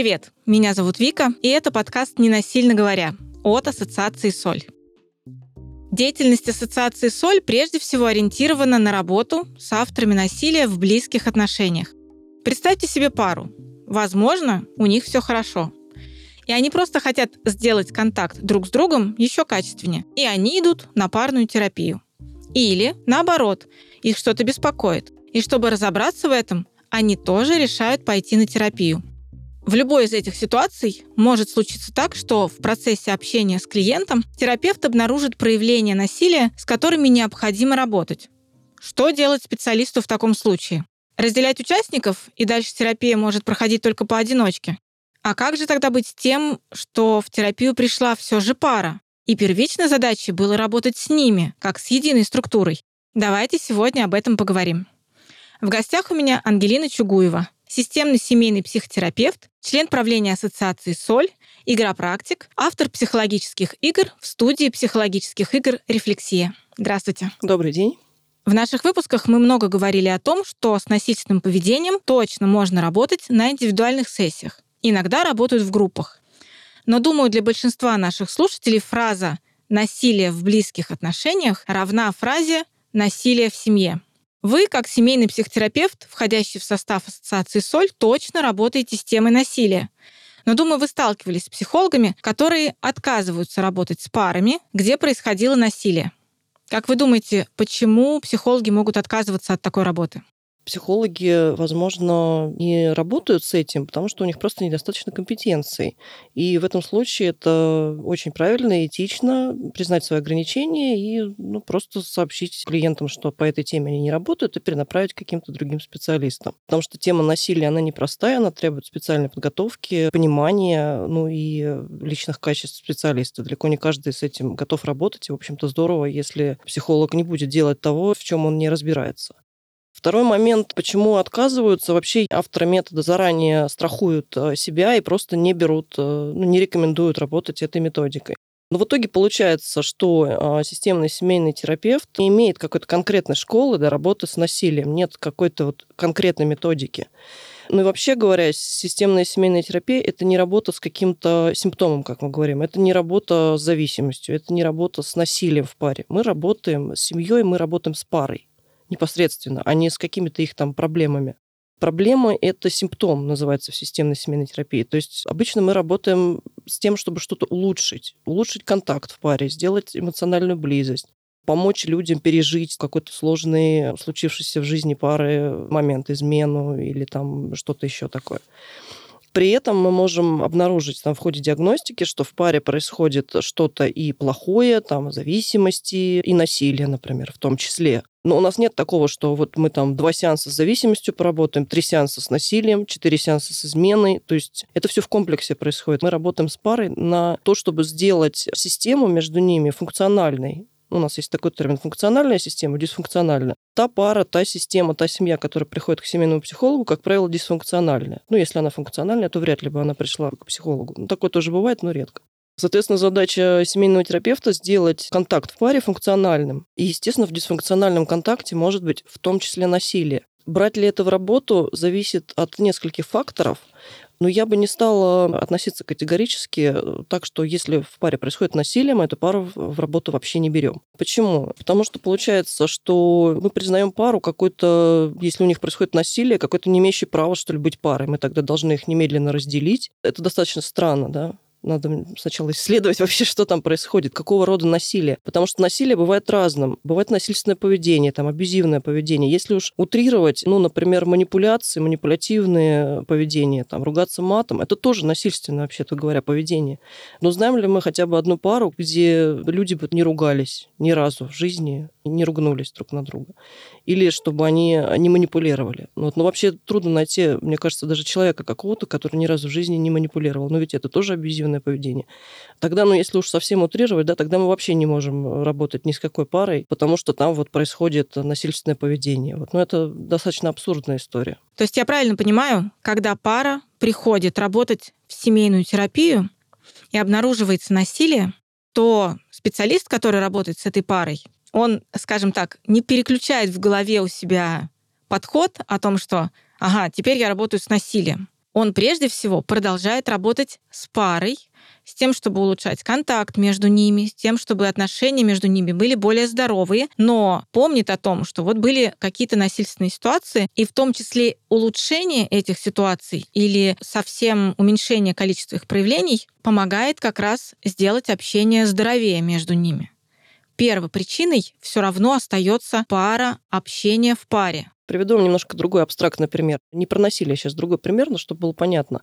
Привет, меня зовут Вика, и это подкаст «Ненасильно говоря» от Ассоциации Соль. Деятельность Ассоциации Соль прежде всего ориентирована на работу с авторами насилия в близких отношениях. Представьте себе пару. Возможно, у них все хорошо. И они просто хотят сделать контакт друг с другом еще качественнее. И они идут на парную терапию. Или, наоборот, их что-то беспокоит. И чтобы разобраться в этом, они тоже решают пойти на терапию. В любой из этих ситуаций может случиться так, что в процессе общения с клиентом терапевт обнаружит проявления насилия, с которыми необходимо работать. Что делать специалисту в таком случае? Разделять участников, и дальше терапия может проходить только поодиночке. А как же тогда быть с тем, что в терапию пришла все же пара? И первичной задачей было работать с ними, как с единой структурой. Давайте сегодня об этом поговорим. В гостях у меня Ангелина Чугуева, системный семейный психотерапевт, член правления Ассоциации «Соль», игропрактик, автор психологических игр в студии психологических игр «Рефлексия». Здравствуйте. Добрый день. В наших выпусках мы много говорили о том, что с насильственным поведением точно можно работать на индивидуальных сессиях. Иногда работают в группах. Но, думаю, для большинства наших слушателей фраза «насилие в близких отношениях» равна фразе «насилие в семье». Вы, как семейный психотерапевт, входящий в состав Ассоциации «Соль», точно работаете с темой насилия. Но, думаю, вы сталкивались с психологами, которые отказываются работать с парами, где происходило насилие. Как вы думаете, почему психологи могут отказываться от такой работы? Психологи, возможно, не работают с этим, потому что у них просто недостаточно компетенций. И в этом случае это очень правильно и этично признать свои ограничения и просто сообщить клиентам, что по этой теме они не работают, и перенаправить к каким-то другим специалистам. Потому что тема насилия, она непростая, она требует специальной подготовки, понимания, и личных качеств специалиста. Далеко не каждый с этим готов работать. И, в общем-то, здорово, если психолог не будет делать того, в чем он не разбирается. Второй момент, почему отказываются. Вообще авторы метода заранее страхуют себя и просто не берут, не рекомендуют работать этой методикой. Но в итоге получается, что системный семейный терапевт не имеет какой-то конкретной школы для работы с насилием, нет какой-то конкретной методики. И вообще говоря, системная семейная терапия – это не работа с каким-то симптомом, как мы говорим, это не работа с зависимостью, это не работа с насилием в паре. Мы работаем с семьей, мы работаем с парой непосредственно, а не с какими-то их там проблемами. Проблема – это симптом, называется, в системной семейной терапии. То есть обычно мы работаем с тем, чтобы что-то улучшить контакт в паре, сделать эмоциональную близость, помочь людям пережить какой-то сложный, случившийся в жизни пары момент, измену или там что-то еще такое. При этом мы можем обнаружить в ходе диагностики, что в паре происходит что-то и плохое, зависимости, и насилие, например, в том числе. Но у нас нет такого, что мы 2 сеанса с зависимостью поработаем, 3 сеанса с насилием, 4 сеанса с изменой. То есть это все в комплексе происходит. Мы работаем с парой на то, чтобы сделать систему между ними функциональной. У нас есть такой термин «функциональная система», «дисфункциональная». Та пара, та система, та семья, которая приходит к семейному психологу, как правило, дисфункциональная. Если она функциональная, то вряд ли бы она пришла к психологу. Такое тоже бывает, но редко. Соответственно, задача семейного терапевта – сделать контакт в паре функциональным. И, естественно, в дисфункциональном контакте может быть в том числе насилие. Брать ли это в работу зависит от нескольких факторов. Но я бы не стала относиться категорически так, что если в паре происходит насилие, мы эту пару в работу вообще не берем. Почему? Потому что получается, что мы признаем пару какой-то, если у них происходит насилие, какой-то не имеющий права, что ли, быть парой. Мы тогда должны их немедленно разделить. Это достаточно странно, да? Надо сначала исследовать вообще, что там происходит, какого рода насилие. Потому что насилие бывает разным. Бывает насильственное поведение, абьюзивное поведение. Если уж утрировать, например, манипуляции, манипулятивное поведение, ругаться матом, это тоже насильственное, вообще-то говоря, поведение. Но знаем ли мы хотя бы одну пару, где люди бы не ругались ни разу в жизни, не ругнулись друг на друга? Или чтобы они не манипулировали? Вообще трудно найти, мне кажется, даже человека какого-то, который ни разу в жизни не манипулировал. Ведь это тоже абьюзивное поведение. Тогда, если уж совсем утрировать, тогда мы вообще не можем работать ни с какой парой, потому что там происходит насильственное поведение. Это достаточно абсурдная история. То есть я правильно понимаю, когда пара приходит работать в семейную терапию и обнаруживается насилие, то специалист, который работает с этой парой, он, скажем так, не переключает в голове у себя подход о том, что «ага, теперь я работаю с насилием». он прежде всего продолжает работать с парой, с тем, чтобы улучшать контакт между ними, с тем, чтобы отношения между ними были более здоровые, но помнит о том, что вот были какие-то насильственные ситуации, и в том числе улучшение этих ситуаций или совсем уменьшение количества их проявлений помогает как раз сделать общение здоровее между ними. Первой причиной все равно остается пара, общение в паре. Приведу немножко другой абстрактный пример. Не про насилие сейчас, другой пример, но чтобы было понятно.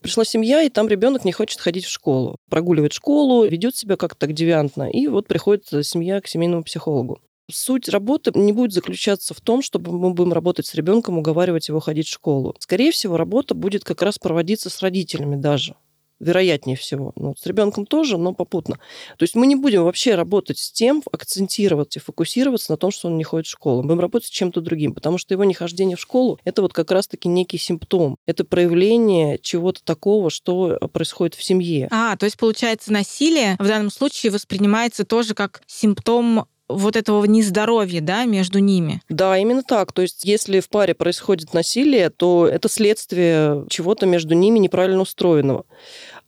Пришла семья, и там ребенок не хочет ходить в школу. Прогуливает школу, ведет себя как-то так девиантно. И вот приходит семья к семейному психологу. Суть работы не будет заключаться в том, чтобы мы будем работать с ребенком, уговаривать его ходить в школу. Скорее всего, работа будет как раз проводиться с родителями даже. Вероятнее всего. Ну, с ребенком тоже, но попутно. То есть мы не будем вообще работать с тем, акцентировать и фокусироваться на том, что он не ходит в школу. Мы будем работать с чем-то другим, потому что его нехождение в школу – это вот как раз-таки некий симптом. Это проявление чего-то такого, что происходит в семье. То есть, получается, насилие в данном случае воспринимается тоже как симптом вот этого нездоровья, да, между ними. Да, именно так. То есть если в паре происходит насилие, то это следствие чего-то между ними неправильно устроенного.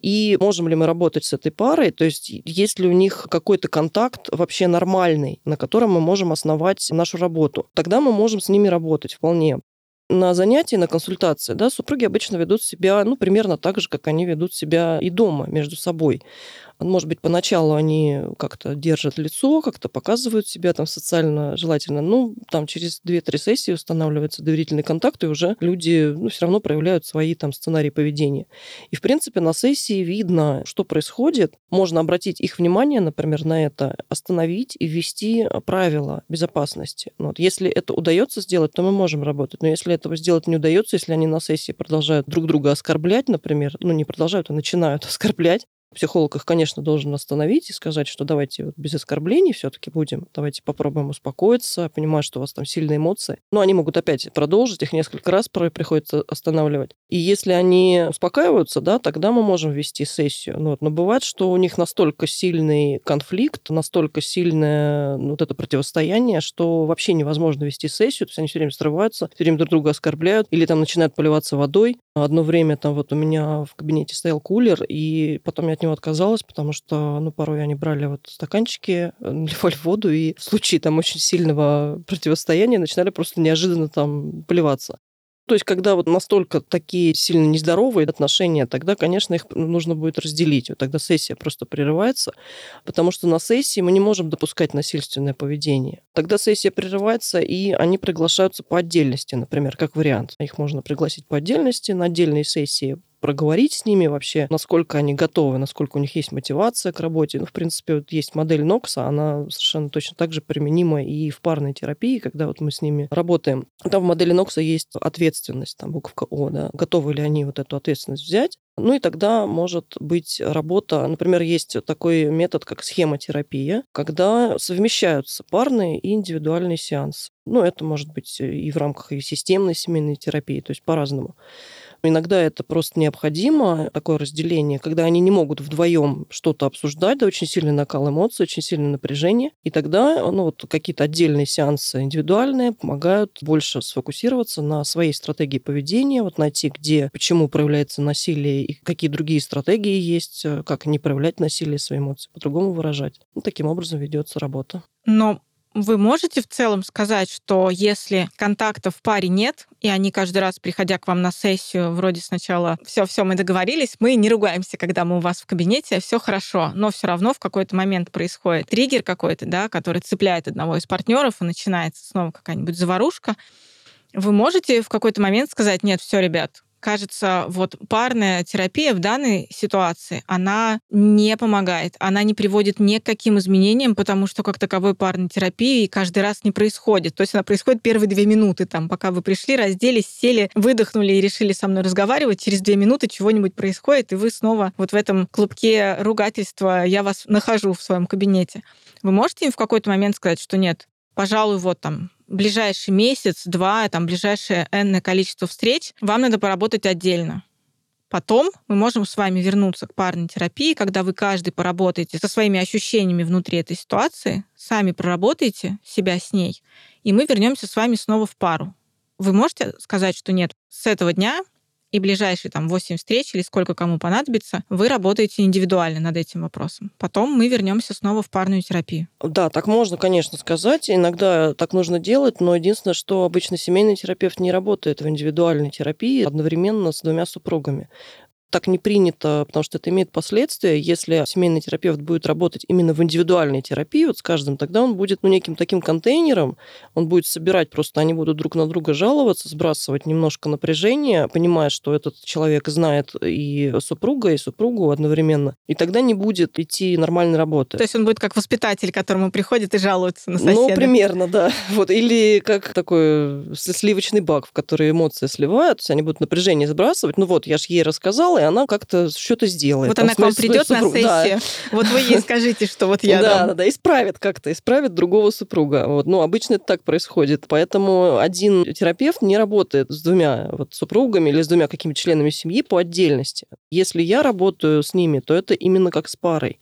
И можем ли мы работать с этой парой? То есть есть ли у них какой-то контакт вообще нормальный, на котором мы можем основать нашу работу? Тогда мы можем с ними работать вполне. На занятии, на консультации, да, супруги обычно ведут себя, ну, примерно так же, как они ведут себя и дома между собой. Может быть, поначалу они как-то держат лицо, как-то показывают себя там социально желательно. Ну, там через 2-3 сессии устанавливается доверительный контакт, и уже люди, ну, все равно проявляют свои там сценарии поведения. И, в принципе, на сессии видно, что происходит. Можно обратить их внимание, например, на это, остановить и ввести правила безопасности. Вот. Если это удается сделать, то мы можем работать. Но если этого сделать не удается, если они на сессии продолжают друг друга оскорблять, например, ну не продолжают, а начинают оскорблять, психолог их, конечно, должен остановить и сказать, что давайте вот без оскорблений все-таки будем, давайте попробуем успокоиться, понимаю, что у вас там сильные эмоции. Но они могут опять продолжить, их несколько раз порой приходится останавливать. И если они успокаиваются, да, тогда мы можем вести сессию. Ну, вот. Но бывает, что у них настолько сильный конфликт, настолько сильное вот это противостояние, что вообще невозможно вести сессию, то есть они все время срываются, все время друг друга оскорбляют или там начинают поливаться водой. Одно время там вот у меня в кабинете стоял кулер, и потом я от него отказалась, потому что, ну, порой они брали вот стаканчики, наливали воду, и в случае там очень сильного противостояния начинали просто неожиданно там поливаться. То есть, когда вот настолько такие сильно нездоровые отношения, тогда, конечно, их нужно будет разделить. Вот тогда сессия просто прерывается, потому что на сессии мы не можем допускать насильственное поведение. Тогда сессия прерывается, и они приглашаются по отдельности, например, как вариант. Их можно пригласить по отдельности на отдельные сессии, проговорить с ними вообще, насколько они готовы, насколько у них есть мотивация к работе. Ну, в принципе, вот есть модель НОКСа, она совершенно точно так же применима и в парной терапии, когда вот мы с ними работаем. Там в модели НОКСа есть ответственность, там буковка О, да, готовы ли они вот эту ответственность взять. Ну и тогда может быть работа, например, есть такой метод, как схемотерапия, когда совмещаются парные и индивидуальные сеансы. Ну, это может быть и в рамках и системной семейной терапии, то есть по-разному. Иногда это просто необходимо, такое разделение, когда они не могут вдвоем что-то обсуждать, да, очень сильный накал эмоций, очень сильное напряжение. И тогда ну, вот какие-то отдельные сеансы индивидуальные помогают больше сфокусироваться на своей стратегии поведения, вот найти, где, почему проявляется насилие и какие другие стратегии есть, как не проявлять насилие, свои эмоции, по-другому выражать. Ну, таким образом ведется работа. Но вы можете в целом сказать, что если контактов в паре нет, и они каждый раз, приходя к вам на сессию, вроде сначала все мы договорились, мы не ругаемся, когда мы у вас в кабинете, все хорошо, но все равно в какой-то момент происходит триггер какой-то, да, который цепляет одного из партнеров, и начинается снова какая-нибудь заварушка, вы можете в какой-то момент сказать: нет, все, ребят, кажется, вот парная терапия в данной ситуации, она не помогает, она не приводит ни к каким изменениям, потому что как таковой парной терапии каждый раз не происходит. То есть она происходит первые 2 минуты, там, пока вы пришли, разделись, сели, выдохнули и решили со мной разговаривать. Через 2 минуты чего-нибудь происходит, и вы снова вот в этом клубке ругательства «я вас нахожу в своем кабинете». Вы можете им в какой-то момент сказать, что нет, пожалуй, вот там, ближайший месяц, 2, там, ближайшее энное количество встреч, вам надо поработать отдельно. Потом мы можем с вами вернуться к парной терапии, когда вы каждый поработаете со своими ощущениями внутри этой ситуации, сами проработаете себя с ней, и мы вернемся с вами снова в пару. Вы можете сказать, что нет, с этого дня и ближайшие там 8 встреч или сколько кому понадобится, вы работаете индивидуально над этим вопросом. Потом мы вернемся снова в парную терапию. Да, так можно, конечно, сказать. Иногда так нужно делать, но единственное, что обычно семейный терапевт не работает в индивидуальной терапии одновременно с двумя супругами. Так не принято, потому что это имеет последствия. Если семейный терапевт будет работать именно в индивидуальной терапии вот с каждым, тогда он будет неким таким контейнером, он будет собирать, просто они будут друг на друга жаловаться, сбрасывать немножко напряжение, понимая, что этот человек знает и супруга, и супругу одновременно. И тогда не будет идти нормальной работы. То есть он будет как воспитатель, к которому приходит и жалуется на соседа. Ну, примерно, да. Вот. Или как такой сливочный бак, в который эмоции сливают, то есть они будут напряжение сбрасывать. Ну вот, я же ей рассказала, и она как-то что-то сделает. Вот там, она к вам придет на сессию, да. Вот вы ей скажите, что вот я там. Да, исправит как-то, исправит другого супруга. Вот. Ну, обычно это так происходит. Поэтому один терапевт не работает с двумя супругами или с двумя какими-то членами семьи по отдельности. Если я работаю с ними, то это именно как с парой.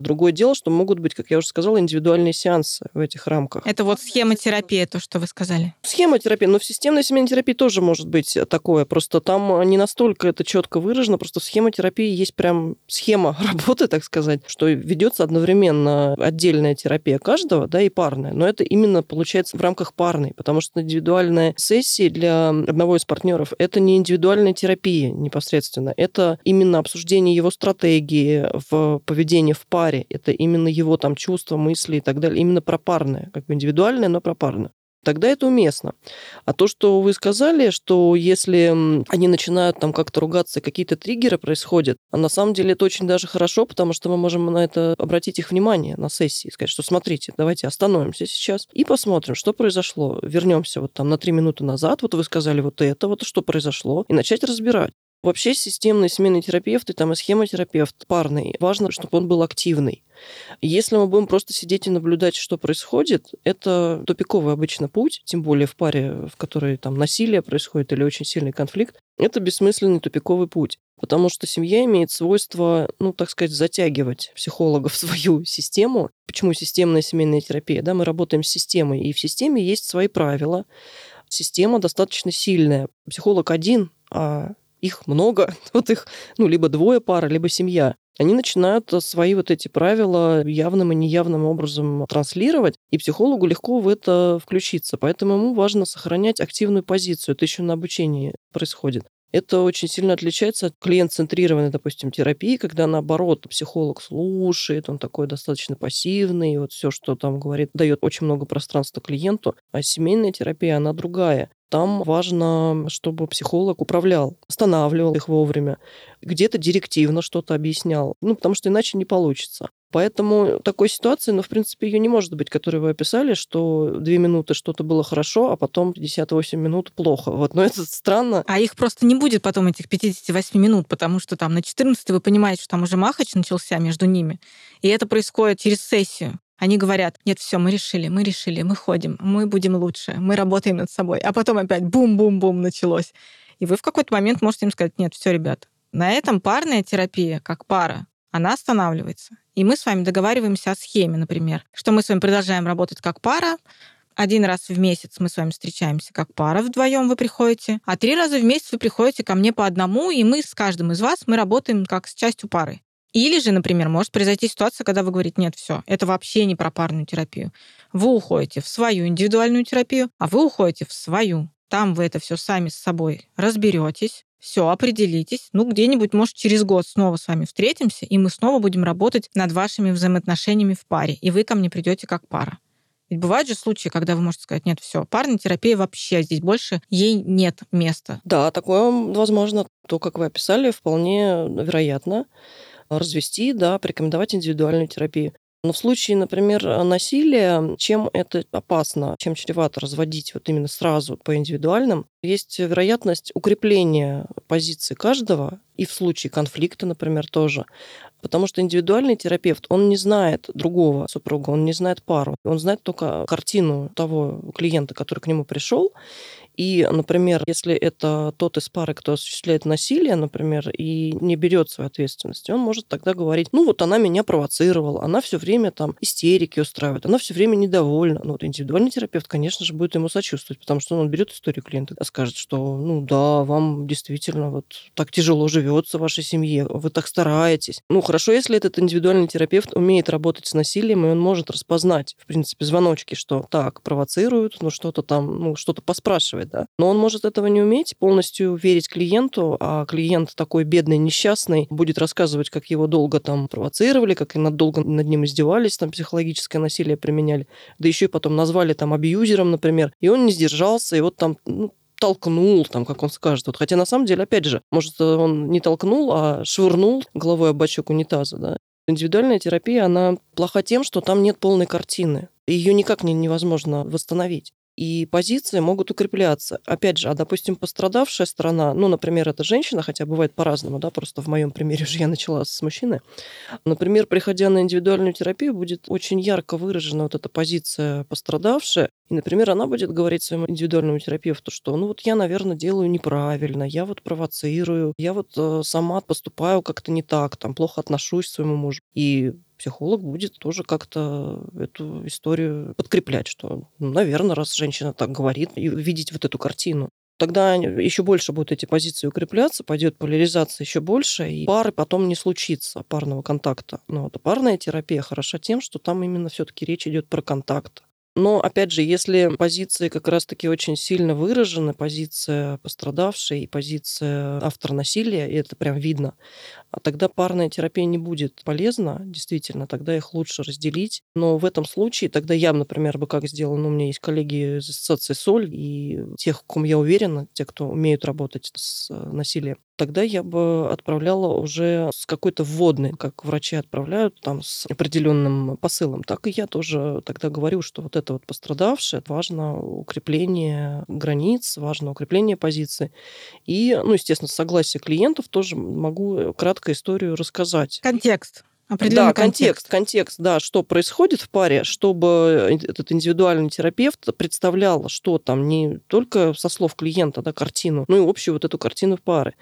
Другое дело, что могут быть, как я уже сказала, индивидуальные сеансы в этих рамках. Это вот схемотерапия, то, что вы сказали. Схемотерапия, но в системной семейной терапии тоже может быть такое, просто там не настолько это четко выражено, просто в схемотерапии есть прям схема работы, так сказать, что ведется одновременно отдельная терапия каждого, да, и парная, но это именно получается в рамках парной, потому что индивидуальные сессии для одного из партнеров это не индивидуальная терапия непосредственно, это именно обсуждение его стратегии в поведении в паре, это именно его там чувства, мысли и так далее, именно пропарное, как бы индивидуальное, но пропарное. Тогда это уместно. А то, что вы сказали, что если они начинают там как-то ругаться, какие-то триггеры происходят, а на самом деле это очень даже хорошо, потому что мы можем на это обратить их внимание на сессии, сказать, что смотрите, давайте остановимся сейчас и посмотрим, что произошло. Вернемся вот там на 3 минуты назад, вот вы сказали вот это, вот что произошло, и начать разбирать. Вообще системный семейный терапевт и там и схемотерапевт парный, важно, чтобы он был активный. Если мы будем просто сидеть и наблюдать, что происходит, это тупиковый обычно путь, тем более в паре, в которой там насилие происходит или очень сильный конфликт, это бессмысленный тупиковый путь, потому что семья имеет свойство, так сказать, затягивать психолога в свою систему. Почему системная семейная терапия? Да, мы работаем с системой, и в системе есть свои правила. Система достаточно сильная. Психолог один, а их много, вот их, либо двое пара, либо семья. Они начинают свои вот эти правила явным и неявным образом транслировать, и психологу легко в это включиться. Поэтому ему важно сохранять активную позицию. Это еще на обучении происходит. Это очень сильно отличается от клиент-центрированной, допустим, терапии, когда, наоборот, психолог слушает, он такой достаточно пассивный, и вот все, что там говорит, дает очень много пространства клиенту. А семейная терапия, она другая. Там важно, чтобы психолог управлял, останавливал их вовремя, где-то директивно что-то объяснял, потому что иначе не получится. Поэтому такой ситуации, в принципе, ее не может быть, которую вы описали, что 2 минуты что-то было хорошо, а потом 58 минут плохо. Вот, но это странно. А их просто не будет потом, этих 58 минут, потому что там на 14 вы понимаете, что там уже махач начался между ними, и это происходит через сессию. Они говорят, нет, все, мы решили, мы ходим, мы будем лучше, мы работаем над собой. А потом опять бум-бум-бум началось. И вы в какой-то момент можете им сказать, нет, все, ребят, на этом парная терапия, как пара, она останавливается. И мы с вами договариваемся о схеме, например, что мы с вами продолжаем работать как пара. 1 раз в месяц мы с вами встречаемся как пара, вдвоем вы приходите, а 3 раза в месяц вы приходите ко мне по одному, и мы с каждым из вас мы работаем как с частью пары. Или же, например, может произойти ситуация, когда вы говорите, нет, все, это вообще не про парную терапию. Вы уходите в свою индивидуальную терапию, а вы уходите в свою. Там вы это все сами с собой разберетесь, все, определитесь. Где-нибудь, может, через год снова с вами встретимся, и мы снова будем работать над вашими взаимоотношениями в паре, и вы ко мне придете как пара. Ведь бывают же случаи, когда вы можете сказать, нет, все, парная терапия вообще здесь больше, ей нет места. Да, такое возможно. То, как вы описали, вполне вероятно. Развести, да, порекомендовать индивидуальную терапию. Но в случае, например, насилия, чем это опасно, чем чревато разводить вот именно сразу по индивидуальным, есть вероятность укрепления позиции каждого, и в случае конфликта, например, тоже. Потому что индивидуальный терапевт, он не знает другого супруга, он не знает пару, он знает только картину того клиента, который к нему пришел, И, например, если это тот из пары, кто осуществляет насилие, например, и не берет свою ответственность, он может тогда говорить, ну вот она меня провоцировала, она все время там истерики устраивает, она все время недовольна. Ну вот индивидуальный терапевт, конечно же, будет ему сочувствовать, потому что он берет историю клиента и скажет, что ну да, вам действительно вот так тяжело живется в вашей семье, вы так стараетесь. Ну хорошо, если этот индивидуальный терапевт умеет работать с насилием, и он может распознать, в принципе, звоночки, что так, провоцируют, ну что-то там, ну что-то поспрашивает, да. Но он может этого не уметь, полностью верить клиенту, а клиент такой бедный, несчастный, будет рассказывать, как его долго там провоцировали, как долго над ним издевались, там психологическое насилие применяли, да еще и потом назвали там абьюзером, например, и он не сдержался, и вот там, ну, толкнул, там, как он скажет. Вот, хотя на самом деле, опять же, может, он не толкнул, а швырнул головой об бачок унитаза, да. Индивидуальная терапия, она плоха тем, что там нет полной картины. Ее никак невозможно восстановить. И позиции могут укрепляться. Опять же, а, допустим, пострадавшая сторона, ну, например, это женщина, хотя бывает по-разному, да, просто в моем примере уже я начала с мужчины. Например, приходя на индивидуальную терапию, будет очень ярко выражена вот эта позиция пострадавшая. И, например, она будет говорить своему индивидуальному терапевту, что, ну, вот я, наверное, делаю неправильно, я вот провоцирую, я вот сама поступаю как-то не так, там, плохо отношусь к своему мужу. И психолог будет тоже как-то эту историю подкреплять, что, ну, наверное, раз женщина так говорит, и видеть вот эту картину. Тогда еще больше будут эти позиции укрепляться, пойдет поляризация еще больше, и пары потом не случится, парного контакта. Но вот парная терапия хороша тем, что там именно все-таки речь идет про контакт. Но, опять же, если позиции как раз-таки очень сильно выражены, позиция пострадавшей и позиция автора насилия, и это прям видно, а тогда парная терапия не будет полезна, действительно, тогда их лучше разделить. Но в этом случае, тогда я, например, бы как сделала, ну, у меня есть коллеги из Ассоциации Соль, и тех, в ком я уверена, те, кто умеют работать с насилием, тогда я бы отправляла уже с какой-то вводной, как врачи отправляют, там, с определенным посылом. Так и я тоже тогда говорю, что вот это вот пострадавшее, важно укрепление границ, важно укрепление позиций. И, ну, естественно, согласие клиентов тоже могу кратко историю рассказать. Контекст. Да, контекст, да, что происходит в паре, чтобы этот индивидуальный терапевт представлял, что там не только со слов клиента, да, картину, но и общую вот эту картину пары.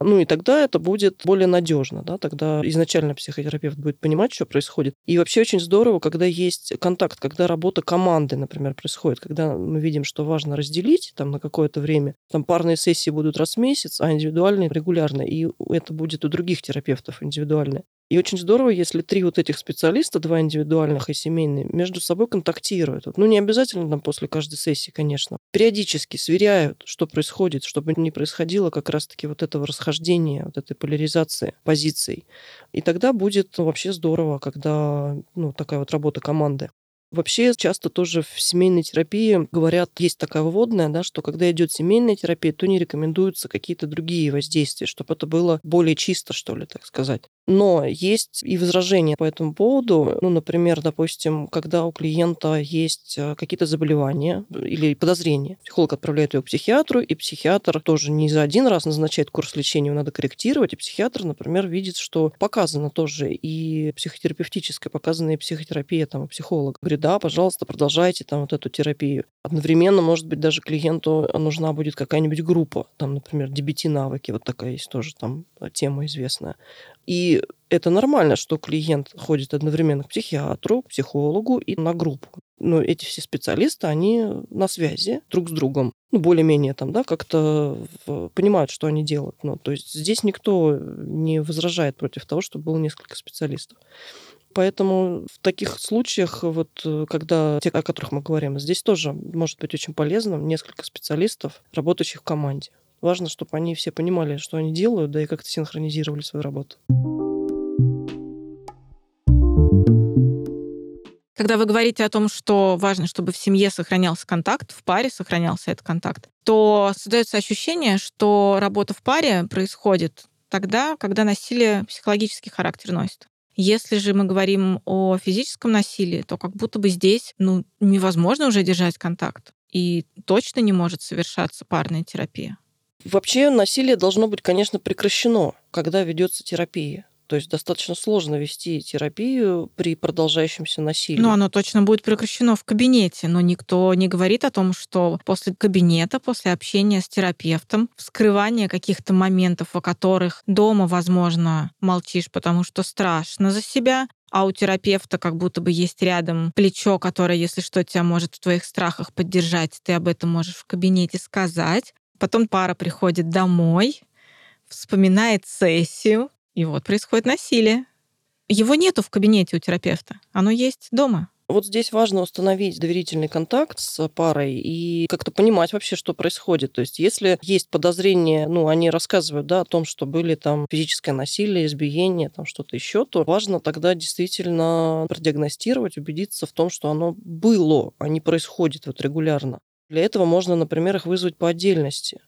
Ну и тогда это будет более надежно, да, тогда изначально психотерапевт будет понимать, что происходит. И вообще очень здорово, когда есть контакт, когда работа команды, например, происходит, когда мы видим, что важно разделить там на какое-то время, там парные сессии будут раз в месяц, а индивидуальные регулярно, и это будет у других терапевтов индивидуальные. И очень здорово, если три вот этих специалиста, два индивидуальных и семейные, между собой контактируют. Ну, не обязательно там после каждой сессии, конечно. Периодически сверяют, что происходит, чтобы не происходило как раз-таки вот этого расхождения, вот этой поляризации позиций. И тогда будет вообще здорово, когда, ну, такая вот работа команды. Вообще часто тоже в семейной терапии говорят, есть такая вводная, да, что когда идет семейная терапия, то не рекомендуются какие-то другие воздействия, чтобы это было более чисто, что ли, так сказать. Но есть и возражения по этому поводу. Ну, например, допустим, когда у клиента есть какие-то заболевания или подозрения, психолог отправляет его к психиатру, и психиатр тоже не за один раз назначает курс лечения, его надо корректировать, и психиатр, например, видит, что показано тоже и психотерапевтическая, показана и психотерапия, там, и психолог. Говорит, да, пожалуйста, продолжайте там вот эту терапию. Одновременно, может быть, даже клиенту нужна будет какая-нибудь группа, там, например, DBT навыки, вот такая есть тоже там тема известная. И это нормально, что клиент ходит одновременно к психиатру, к психологу и на группу. Но эти все специалисты, они на связи друг с другом. Ну, более-менее там, да, как-то понимают, что они делают. Ну, то есть здесь никто не возражает против того, чтобы было несколько специалистов. Поэтому в таких случаях, вот, когда те, о которых мы говорим, здесь тоже может быть очень полезно несколько специалистов, работающих в команде. Важно, чтобы они все понимали, что они делают, да и как-то синхронизировали свою работу. Когда вы говорите о том, что важно, чтобы в семье сохранялся контакт, в паре сохранялся этот контакт, то создается ощущение, что работа в паре происходит тогда, когда насилие психологический характер носит. Если же мы говорим о физическом насилии, то как будто бы здесь, ну, невозможно уже держать контакт, и точно не может совершаться парная терапия. Вообще насилие должно быть, конечно, прекращено, когда ведется терапия. То То есть достаточно сложно вести терапию при продолжающемся насилии. Ну, оно точно будет прекращено в кабинете, но никто не говорит о том, что после кабинета, после общения с терапевтом, вскрывание каких-то моментов, о которых дома, возможно, молчишь, потому что страшно за себя, а у терапевта как будто бы есть рядом плечо, которое, если что, тебя может в твоих страхах поддержать, ты об этом можешь в кабинете сказать. Потом пара приходит домой, вспоминает сессию, и вот происходит насилие. Его нету в кабинете у терапевта, оно есть дома. Вот здесь важно установить доверительный контакт с парой и как-то понимать вообще, что происходит. То есть если есть подозрения, ну, они рассказывают, да, о том, что были там физическое насилие, избиение, там что-то еще, то важно тогда действительно продиагностировать, убедиться в том, что оно было, а не происходит вот регулярно. Для этого можно, например, их вызвать по отдельности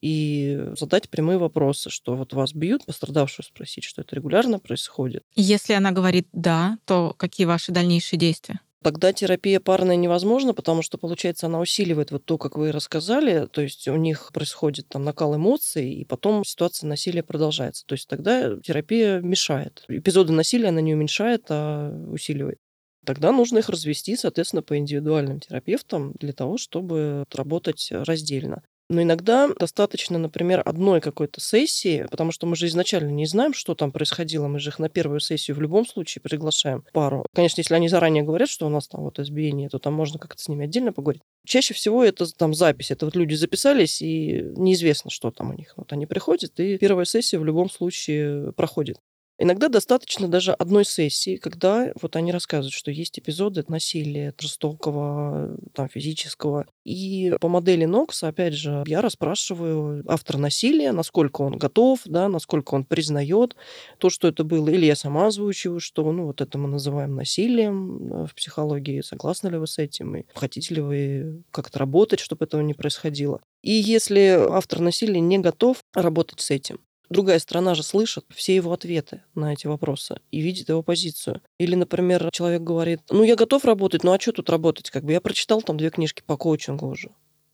и задать прямые вопросы, что вот вас бьют, пострадавшую спросить, что это регулярно происходит. Если она говорит «да», то какие ваши дальнейшие действия? Тогда терапия парная невозможна, потому что, получается, она усиливает вот то, как вы рассказали, то есть у них происходит там накал эмоций, и потом ситуация насилия продолжается. То есть тогда терапия мешает. Эпизоды насилия она не уменьшает, а усиливает. Тогда нужно их развести, соответственно, по индивидуальным терапевтам для того, чтобы работать раздельно. Но иногда достаточно, например, одной какой-то сессии, потому что мы же изначально не знаем, что там происходило, мы же их на первую сессию в любом случае приглашаем пару. Конечно, если они заранее говорят, что у нас там вот избиение, то там можно как-то с ними отдельно поговорить. Чаще всего это там запись, это вот люди записались, и неизвестно, что там у них. Вот они приходят, и первая сессия в любом случае проходит. Иногда достаточно даже одной сессии, когда вот они рассказывают, что есть эпизоды насилия, жестокого, там, физического. И по модели НОКС, опять же, я расспрашиваю автора насилия, насколько он готов, да, насколько он признает то, что это было. Или я сама озвучиваю, что ну, вот это мы называем насилием в психологии. Согласны ли вы с этим? И хотите ли вы как-то работать, чтобы этого не происходило? И если автор насилия не готов работать с этим, другая сторона же слышит все его ответы на эти вопросы и видит его позицию. Или, например, человек говорит, ну, я готов работать, ну, а что тут работать? Как бы я прочитал там 2 книжки по коучингу уже.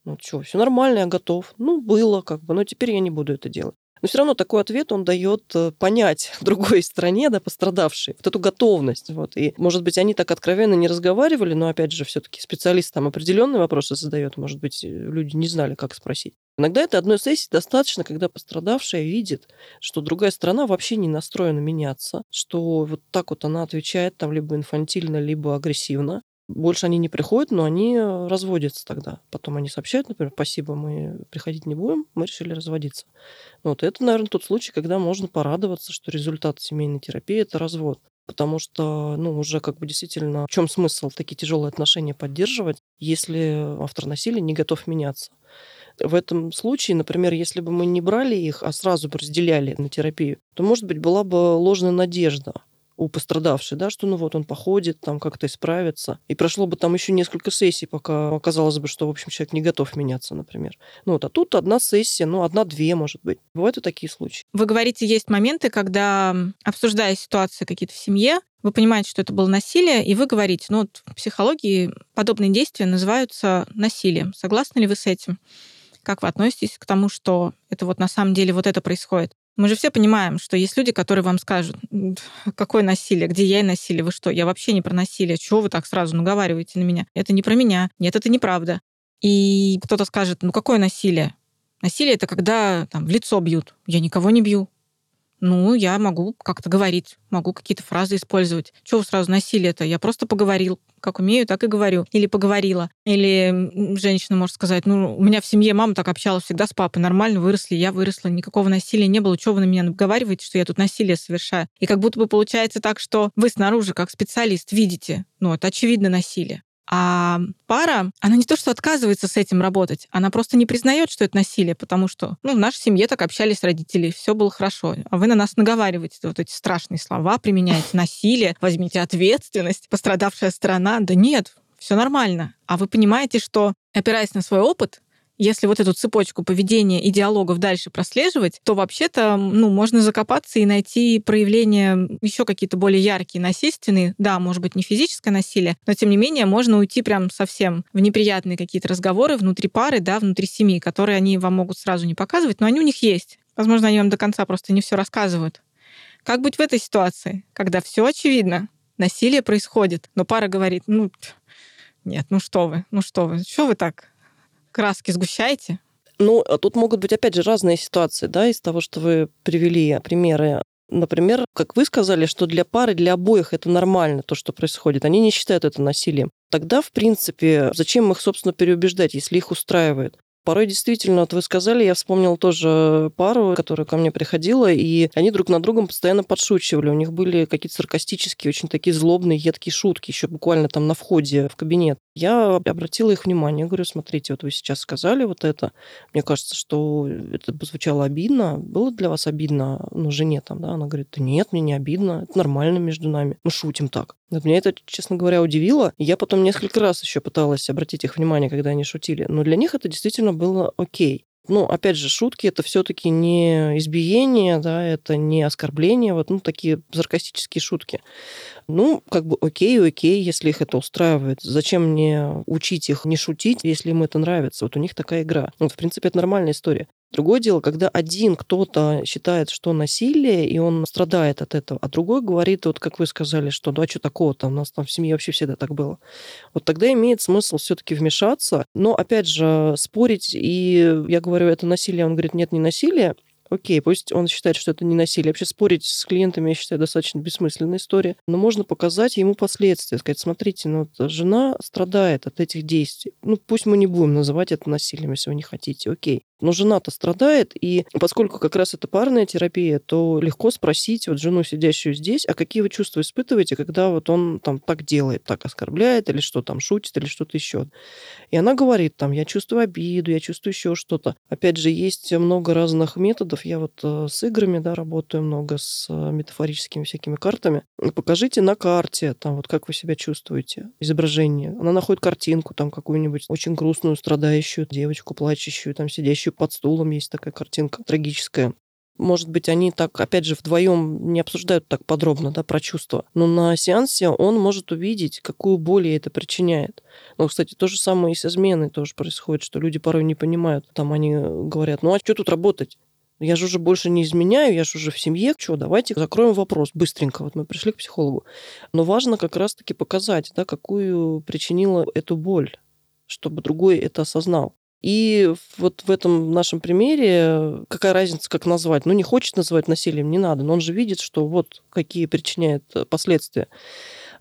Ну, что, все нормально, я готов. Ну, было как бы, но теперь я не буду это делать. Но все равно такой ответ он дает понять другой стороне, да, пострадавшей, вот эту готовность. Вот. И, может быть, они так откровенно не разговаривали, но, опять же, все-таки специалист там определенные вопросы задает, может быть, люди не знали, как спросить. Иногда это одной сессии достаточно, когда пострадавшая видит, что другая сторона вообще не настроена меняться, что вот так вот она отвечает там либо инфантильно, либо агрессивно. Больше они не приходят, но они разводятся тогда. Потом они сообщают, например, спасибо, мы приходить не будем, мы решили разводиться. Вот это, наверное, тот случай, когда можно порадоваться, что результат семейной терапии – это развод. Потому что, ну, уже как бы действительно, в чем смысл такие тяжелые отношения поддерживать, если автор насилия не готов меняться? В этом случае, например, если бы мы не брали их, а сразу бы разделяли на терапию, то, может быть, была бы ложная надежда у пострадавшей, да, что ну вот он походит, там как-то исправится. И прошло бы там еще несколько сессий, пока оказалось бы, что, в общем, человек не готов меняться, например. Ну вот, а тут одна сессия, ну, 1-2, может быть. Бывают и такие случаи. Вы говорите, есть моменты, когда, обсуждая ситуации какие-то в семье, вы понимаете, что это было насилие, и вы говорите, ну, вот в психологии подобные действия называются насилием. Согласны ли вы с этим? Как вы относитесь к тому, что это вот на самом деле вот это происходит? Мы же все понимаем, что есть люди, которые вам скажут, какое насилие, где я и насилие, вы что, я вообще не про насилие, чего вы так сразу наговариваете на меня? Это не про меня, нет, это неправда. И кто-то скажет, ну какое насилие? Насилие — это когда там, в лицо бьют, я никого не бью. Ну, я могу как-то говорить, могу какие-то фразы использовать. Чего сразу насилие-то? Я просто поговорил. Как умею, так и говорю. Или поговорила. Или женщина может сказать, ну, у меня в семье мама так общалась всегда с папой. Нормально выросли, я выросла. Никакого насилия не было. Чего вы на меня наговариваете, что я тут насилие совершаю? И как будто бы получается так, что вы снаружи, как специалист, видите, ну, это очевидно насилие. А пара, она не то что отказывается с этим работать, она просто не признает, что это насилие, потому что, ну, в нашей семье так общались родители, все было хорошо, а вы на нас наговариваете вот эти страшные слова, применяете насилие, возьмите ответственность, пострадавшая сторона, да нет, все нормально. А вы понимаете, что, опираясь на свой опыт, если вот эту цепочку поведения и диалогов дальше прослеживать, то вообще-то, ну, можно закопаться и найти проявления еще какие-то более яркие, насильственные. Да, может быть, не физическое насилие, но, тем не менее, можно уйти прям совсем в неприятные какие-то разговоры внутри пары, да, внутри семьи, которые они вам могут сразу не показывать, но они у них есть. Возможно, они вам до конца просто не все рассказывают. Как быть в этой ситуации, когда все очевидно, насилие происходит, но пара говорит, нет, что вы так краски сгущаете? Тут могут быть, опять же, разные ситуации, да, из того, что вы привели примеры. Например, как вы сказали, что для пары, для обоих это нормально, то, что происходит. Они не считают это насилием. Тогда, в принципе, зачем их, собственно, переубеждать, если их устраивает? Порой действительно, вот вы сказали, я вспомнила тоже пару, которая ко мне приходила, и они друг над другом постоянно подшучивали. У них были какие-то саркастические, очень такие злобные, едкие шутки, еще буквально там на входе в кабинет. Я обратила их внимание, говорю, смотрите, вот вы сейчас сказали вот это. Мне кажется, что это звучало обидно. Было для вас обидно? Жене там, да? Она говорит, да нет, мне не обидно, это нормально между нами. Мы шутим так. Меня это, честно говоря, удивило. Я потом несколько раз еще пыталась обратить их внимание, когда они шутили. Но для них это действительно было окей. Опять же, шутки — это все-таки не избиение, да, это не оскорбление, такие саркастические шутки. Окей, если их это устраивает. Зачем мне учить их не шутить, если им это нравится? У них такая игра. В принципе, это нормальная история. Другое дело, когда один кто-то считает, что насилие, и он страдает от этого, а другой говорит, как вы сказали, что да, что такого-то, у нас там в семье вообще всегда так было. Тогда имеет смысл все-таки вмешаться, но, опять же, спорить, и я говорю, это насилие, он говорит, нет, не насилие, окей, пусть он считает, что это не насилие. Вообще спорить с клиентами, я считаю, достаточно бессмысленная история. Но можно показать ему последствия, сказать, смотрите, жена страдает от этих действий. Пусть мы не будем называть это насилием, если вы не хотите, окей. Но жена-то страдает, и поскольку как раз это парная терапия, то легко спросить жену, сидящую здесь, а какие вы чувства испытываете, когда он там так делает, так оскорбляет, или что там, шутит, или что-то еще. И она говорит, я чувствую обиду, я чувствую еще что-то. Опять же, есть много разных методов. Я с играми, да, работаю много, с метафорическими всякими картами. Покажите на карте, как вы себя чувствуете, изображение. Она находит картинку, какую-нибудь очень грустную, страдающую девочку, плачущую, сидящую под стулом, есть такая картинка трагическая. Может быть, они так, опять же, вдвоем не обсуждают так подробно, да, про чувства. Но на сеансе он может увидеть, какую боль это причиняет. Кстати, то же самое и с изменой тоже происходит, что люди порой не понимают. Они говорят, а что тут работать? Я же уже больше не изменяю, я же уже в семье. Давайте закроем вопрос быстренько. Мы пришли к психологу. Но важно как раз-таки показать, да, какую причинила эту боль, чтобы другой это осознал. И в этом нашем примере какая разница, как назвать? Не хочет называть насилием, не надо, но он же видит, что какие причиняет последствия.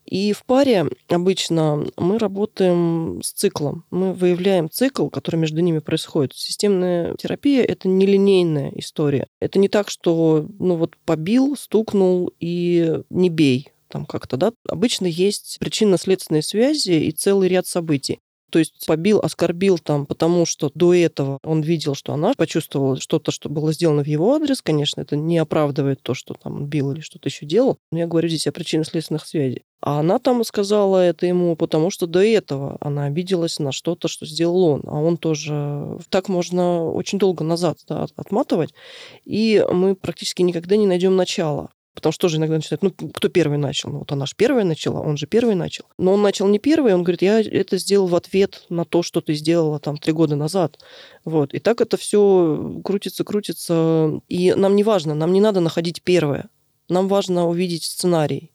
И в паре обычно мы работаем с циклом. Мы выявляем цикл, который между ними происходит. Системная терапия — это нелинейная история. Это не так, что побил, стукнул и не бей. Обычно есть причинно-следственные связи и целый ряд событий. То есть побил, оскорбил, потому что до этого он видел, что она почувствовала что-то, что было сделано в его адрес. Конечно, это не оправдывает то, что он бил или что-то еще делал. Но я говорю здесь о причинно-следственных связях. А она сказала это ему, потому что до этого она обиделась на что-то, что сделал он. А он тоже... Так можно очень долго назад, да, отматывать. И мы практически никогда не найдем начала. Потому что тоже иногда начинают, кто первый начал? Она же первая начала, он же первый начал. Но он начал не первый, он говорит, я это сделал в ответ на то, что ты сделала 3 года назад. И так это все крутится, крутится. И нам не важно, нам не надо находить первое. Нам важно увидеть сценарий,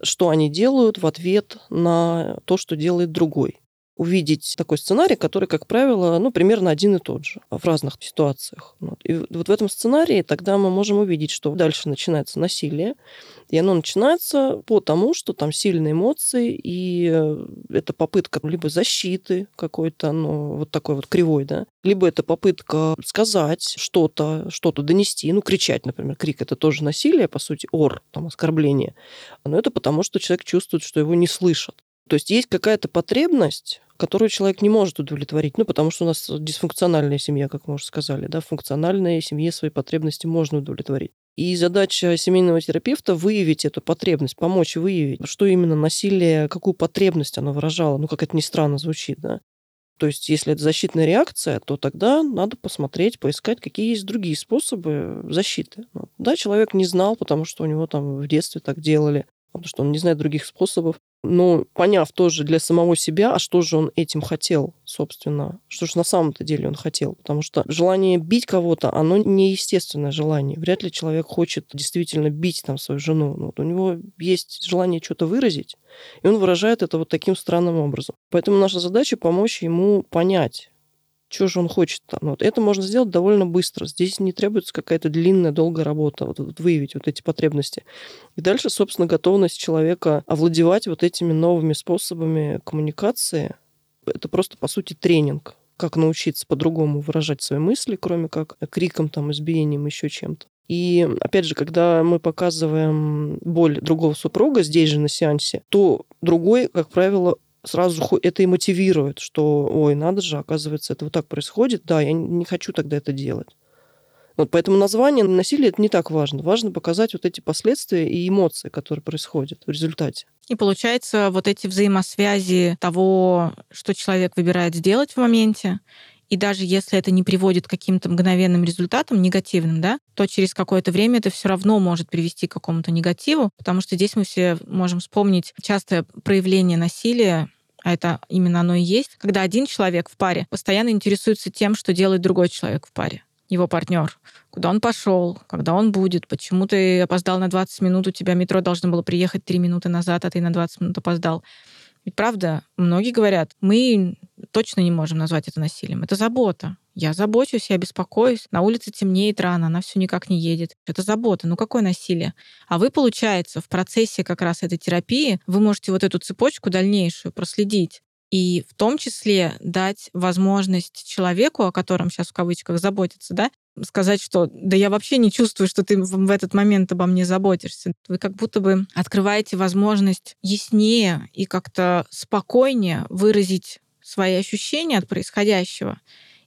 что они делают в ответ на то, что делает другой. Увидеть такой сценарий, который, как правило, примерно один и тот же в разных ситуациях. И в этом сценарии тогда мы можем увидеть, что дальше начинается насилие, и оно начинается потому, что там сильные эмоции, и это попытка либо защиты какой-то, такой кривой, да, либо это попытка сказать что-то, что-то донести, кричать, например. Крик — это тоже насилие, по сути, оскорбление. Но это потому, что человек чувствует, что его не слышат. То есть есть какая-то потребность, которую человек не может удовлетворить, потому что у нас дисфункциональная семья, как мы уже сказали, да, в функциональной семье свои потребности можно удовлетворить. И задача семейного терапевта — выявить эту потребность, помочь выявить, что именно насилие, какую потребность оно выражало, как это ни странно звучит, да. То есть, если это защитная реакция, то тогда надо посмотреть, поискать, какие есть другие способы защиты. Да, человек не знал, потому что у него в детстве так делали. потому что он не знает других способов. Но поняв тоже для самого себя, а что же он этим хотел, собственно, что же на самом-то деле он хотел. Потому что желание бить кого-то, оно неестественное желание. Вряд ли человек хочет действительно бить там свою жену. Но вот у него есть желание что-то выразить, и он выражает это вот таким странным образом. Поэтому наша задача помочь ему понять, что же он хочет-то. Ну, вот это можно сделать довольно быстро. Здесь не требуется какая-то длинная, долгая работа, вот выявить вот эти потребности. И дальше, собственно, готовность человека овладевать вот этими новыми способами коммуникации. Это просто, по сути, тренинг. Как научиться по-другому выражать свои мысли, кроме как криком, там, избиением, еще чем-то. И, опять же, когда мы показываем боль другого супруга здесь же на сеансе, то другой, как правило, сразу это и мотивирует, что, ой, надо же, оказывается, это вот так происходит, да, я не хочу тогда это делать. Вот поэтому название насилия это не так важно. Важно показать вот эти последствия и эмоции, которые происходят в результате. И получается, вот эти взаимосвязи того, что человек выбирает сделать в моменте, и даже если это не приводит к каким-то мгновенным результатам, негативным, да, то через какое-то время это все равно может привести к какому-то негативу, потому что здесь мы все можем вспомнить частое проявление насилия, а это именно оно и есть, когда один человек в паре постоянно интересуется тем, что делает другой человек в паре, его партнер, куда он пошел, когда он будет, почему ты опоздал на 20 минут, у тебя метро должно было приехать 3 минуты назад, а ты на 20 минут опоздал. Ведь правда, многие говорят, мы точно не можем назвать это насилием. Это забота. Я забочусь, я беспокоюсь. На улице темнеет рано, она все никак не едет. Это забота. Ну какое насилие? А вы, получается, в процессе как раз этой терапии вы можете вот эту цепочку дальнейшую проследить. И в том числе дать возможность человеку, о котором сейчас в кавычках заботиться, да, сказать, что да я вообще не чувствую, что ты в этот момент обо мне заботишься. Вы как будто бы открываете возможность яснее и как-то спокойнее выразить свои ощущения от происходящего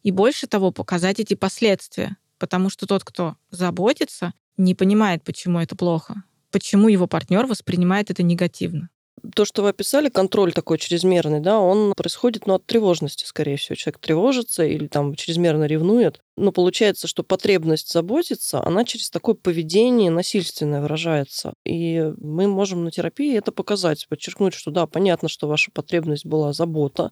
и, больше того, показать эти последствия. Потому что тот, кто заботится, не понимает, почему это плохо, почему его партнер воспринимает это негативно. То, что вы описали, контроль такой чрезмерный, да, он происходит, ну, от тревожности, скорее всего. Человек тревожится или там чрезмерно ревнует. Но получается, что потребность заботиться, она через такое поведение насильственное выражается. И мы можем на терапии это показать, подчеркнуть, что да, понятно, что ваша потребность была забота.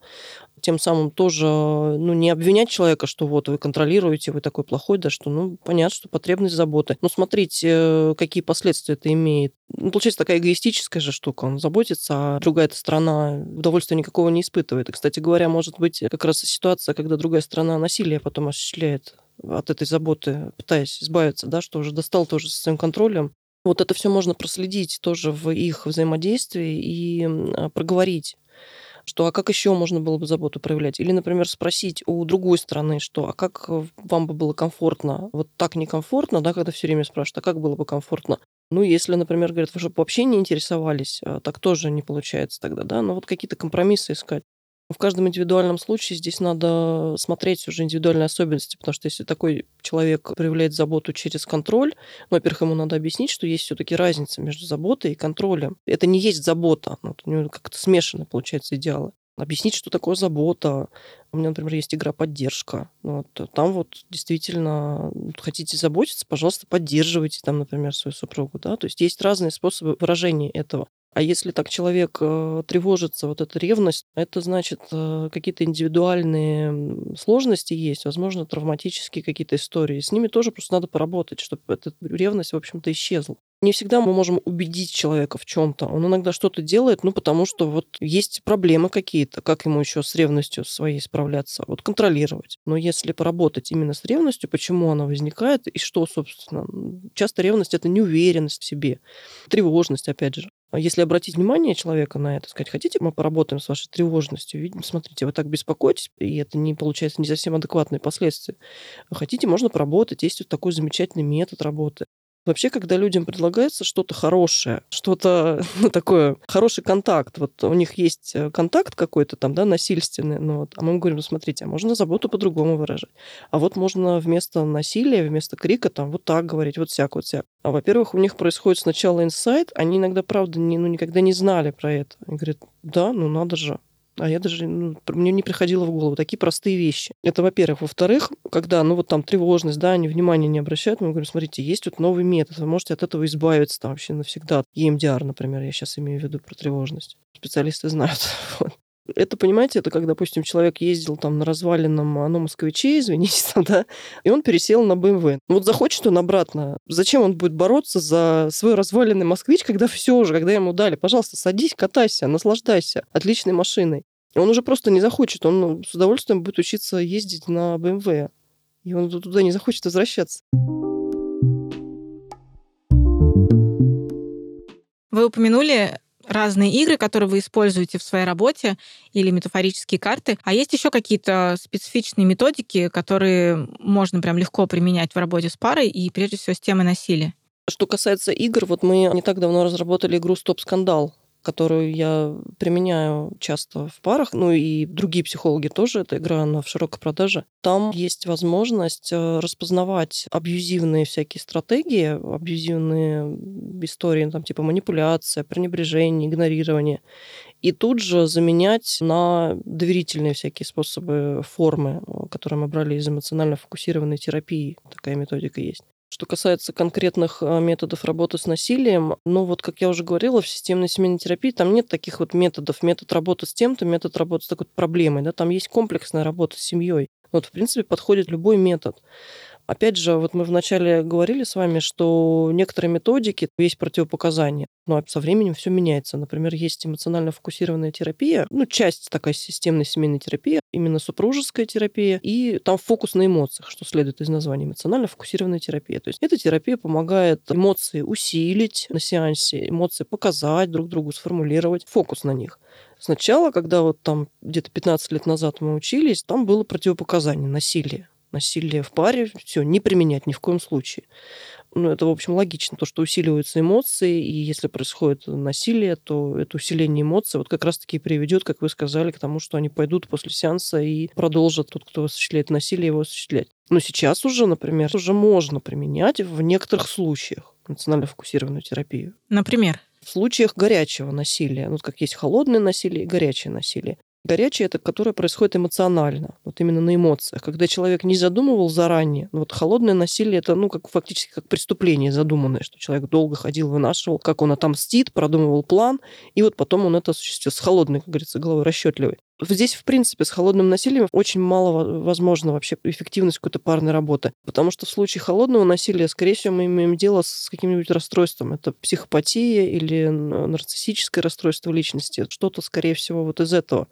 Тем самым тоже, ну, не обвинять человека, что вот вы контролируете, вы такой плохой, да, что, ну, понятно, что потребность заботы. Но смотрите, какие последствия это имеет. Ну, получается, такая эгоистическая же штука. Он заботится, а другая сторона удовольствия никакого не испытывает. И, кстати говоря, может быть как раз ситуация, когда другая сторона насилие потом осуществляет от этой заботы, пытаясь избавиться, да, что уже достал тоже со своим контролем. Вот это все можно проследить тоже в их взаимодействии и проговорить, что а как еще можно было бы заботу проявлять? Или, например, спросить у другой стороны, что а как вам бы было комфортно? Вот так некомфортно, да, когда все время спрашивают, а как было бы комфортно? Ну, если, например, говорят, вы же вообще не интересовались, так тоже не получается тогда, да, но вот какие-то компромиссы искать. В каждом индивидуальном случае здесь надо смотреть уже индивидуальные особенности, потому что если такой человек проявляет заботу через контроль, во-первых, ему надо объяснить, что есть все-таки разница между заботой и контролем. Это не есть забота, вот у него как-то смешаны, получается, идеалы. Объяснить, что такое забота. У меня, например, есть игра «Поддержка». Вот. Там вот действительно хотите заботиться, пожалуйста, поддерживайте там, например, свою супругу. Да? То есть есть разные способы выражения этого. А если так человек тревожится, вот эта ревность, это значит, какие-то индивидуальные сложности есть, возможно, травматические какие-то истории. С ними тоже просто надо поработать, чтобы эта ревность, в общем-то, исчезла. Не всегда мы можем убедить человека в чем-то. Он иногда что-то делает, ну, потому что вот есть проблемы какие-то, как ему еще с ревностью своей справляться, вот контролировать. Но если поработать именно с ревностью, почему она возникает и что, собственно. Часто ревность – это неуверенность в себе, тревожность, опять же. Если обратить внимание человека на это, сказать, хотите, мы поработаем с вашей тревожностью, видимо, смотрите, вы так беспокоитесь, и это не получается не совсем адекватные последствия. Хотите, можно поработать, есть вот такой замечательный метод работы. Вообще, когда людям предлагается что-то хорошее, что-то, ну, такое, хороший контакт, вот у них есть контакт какой-то там, да, насильственный, ну, вот, а мы говорим, смотрите, а можно заботу по-другому выражать, а вот можно вместо насилия, вместо крика там вот так говорить, вот всяк, вот всяк. А, во-первых, у них происходит сначала инсайт, они иногда, правда, никогда не знали про это. Они говорят, да, ну надо же. А я даже, мне не приходило в голову такие простые вещи. Это, во-первых. Во-вторых, когда, тревожность, да, они внимания не обращают, мы говорим, смотрите, есть новый метод, вы можете от этого избавиться там вообще навсегда. ЕМДР, например, я сейчас имею в виду про тревожность. Специалисты знают. Вот. Это, понимаете, это как, допустим, человек ездил там на развалинном «Москвиче», извините, там, да, и он пересел на BMW. Вот захочет он обратно. Зачем он будет бороться за свой разваленный «Москвич», когда все уже, когда ему дали, пожалуйста, садись, катайся, наслаждайся отличной машиной. Он уже просто не захочет, он с удовольствием будет учиться ездить на BMW. И он туда не захочет возвращаться. Вы упомянули разные игры, которые вы используете в своей работе, или метафорические карты. А есть еще какие-то специфичные методики, которые можно прям легко применять в работе с парой и, прежде всего, с темой насилия? Что касается игр, вот мы не так давно разработали игру «Стоп-скандал», которую я применяю часто в парах, и другие психологи тоже. Эта игра, она в широкой продаже. Там есть возможность распознавать абьюзивные всякие стратегии, абьюзивные истории, там, типа манипуляция, пренебрежение, игнорирование, и тут же заменять на доверительные всякие способы, формы, которые мы брали из эмоционально фокусированной терапии. Такая методика есть. Что касается конкретных методов работы с насилием, как я уже говорила, в системной семейной терапии там нет таких вот методов. Метод работы с тем-то, метод работы с такой проблемой. Да? Там есть комплексная работа с семьей. В принципе, подходит любой метод. Опять же, мы вначале говорили с вами, что некоторые методики есть противопоказания, но со временем все меняется. Например, есть эмоционально фокусированная терапия, часть такая системной семейной терапии, именно супружеская терапия, и там фокус на эмоциях, что следует из названия эмоционально фокусированная терапия. То есть эта терапия помогает эмоции усилить на сеансе, эмоции показать друг другу, сформулировать фокус на них. Сначала, когда где-то 15 лет назад мы учились, там было противопоказание, насилие. Насилие в паре, все, не применять ни в коем случае. Это, в общем, логично, то, что усиливаются эмоции, и если происходит насилие, то это усиление эмоций как раз-таки приведет, как вы сказали, к тому, что они пойдут после сеанса и продолжат тот, кто осуществляет насилие, его осуществлять. Но сейчас уже, например, уже можно применять в некоторых случаях эмоционально фокусированную терапию. Например? В случаях горячего насилия, как есть холодное насилие и горячее насилие. Горячее – это которое происходит эмоционально, именно на эмоциях, когда человек не задумывал заранее. Холодное насилие – это, фактически как преступление задуманное, что человек долго ходил, вынашивал, как он отомстит, продумывал план, и потом он это осуществил с холодной, как говорится, головой, расчетливой. Здесь, в принципе, с холодным насилием очень мало возможно вообще эффективность какой-то парной работы, потому что в случае холодного насилия, скорее всего, мы имеем дело с каким-нибудь расстройством. Это психопатия или нарциссическое расстройство личности. Что-то, скорее всего, из этого.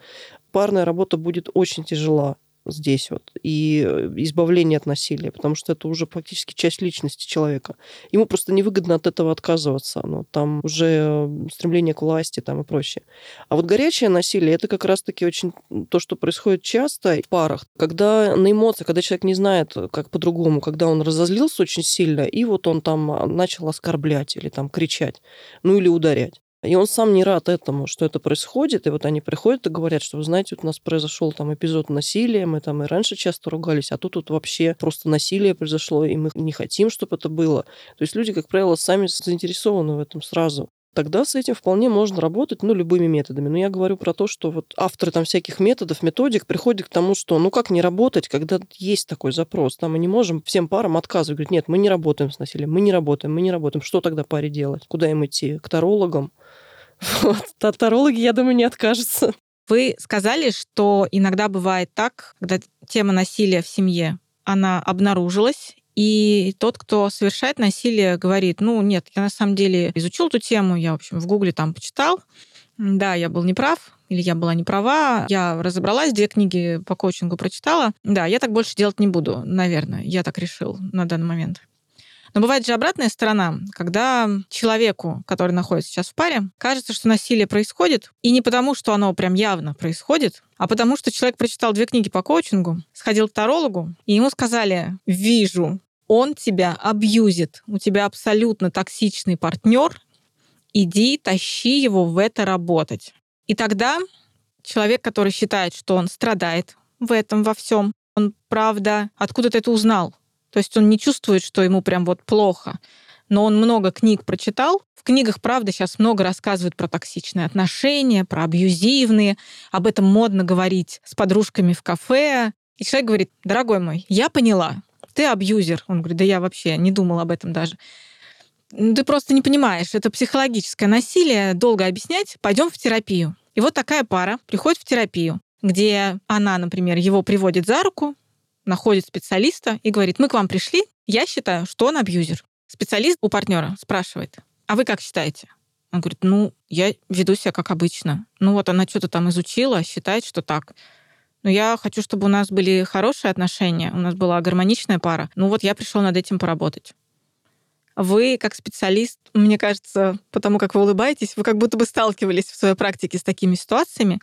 Парная работа будет очень тяжела здесь и избавление от насилия, потому что это уже практически часть личности человека. Ему просто невыгодно от этого отказываться. Там уже стремление к власти там и прочее. А горячее насилие – это как раз-таки очень то, что происходит часто в парах, когда на эмоциях, когда человек не знает, как по-другому, когда он разозлился очень сильно, и он там начал оскорблять или там кричать, или ударять. И он сам не рад этому, что это происходит. И они приходят и говорят, что, вы знаете, у нас произошел эпизод насилия, мы и раньше часто ругались, а тут вообще просто насилие произошло, и мы не хотим, чтобы это было. То есть люди, как правило, сами заинтересованы в этом сразу. Тогда с этим вполне можно работать, любыми методами. Но я говорю про то, что авторы всяких методов, методик приходят к тому, что как не работать, когда есть такой запрос. Мы не можем всем парам отказывать. Говорят, нет, мы не работаем с насилием, мы не работаем. Что тогда паре делать? Куда им идти? К тарологам? Тарологи, я думаю, не откажутся. Вы сказали, что иногда бывает так, когда тема насилия в семье, она обнаружилась, и тот, кто совершает насилие, говорит, нет, я на самом деле изучил эту тему, я, в общем, в Гугле там почитал, да, я был неправ, или я была неправа, я разобралась, 2 книги по коучингу прочитала, да, я так больше делать не буду, наверное, я так решил на данный момент. Но бывает же обратная сторона, когда человеку, который находится сейчас в паре, кажется, что насилие происходит, и не потому, что оно прям явно происходит, а потому, что человек прочитал 2 книги по коучингу, сходил к тарологу, и ему сказали: «Вижу, он тебя абьюзит, у тебя абсолютно токсичный партнер, иди, тащи его в это работать». И тогда человек, который считает, что он страдает в этом во всем, он, правда, откуда-то это узнал. То есть он не чувствует, что ему прям плохо. но он много книг прочитал. В книгах, правда, сейчас много рассказывают про токсичные отношения, про абьюзивные. Об этом модно говорить с подружками в кафе. И человек говорит: дорогой мой, я поняла, ты абьюзер. Он говорит: да я вообще не думал об этом даже. Ты просто не понимаешь, это психологическое насилие, долго объяснять, пойдем в терапию. И вот такая пара приходит в терапию, где она, например, его приводит за руку, находит специалиста и говорит: мы к вам пришли, я считаю, что он абьюзер. Специалист у партнера спрашивает: а вы как считаете? Он говорит: ну, я веду себя как обычно. Ну вот она что-то там изучила, считает, что так. Но я хочу, чтобы у нас были хорошие отношения, у нас была гармоничная пара. Ну вот я пришел над этим поработать. Вы, как специалист, мне кажется, потому как вы улыбаетесь, вы как будто бы сталкивались в своей практике с такими ситуациями.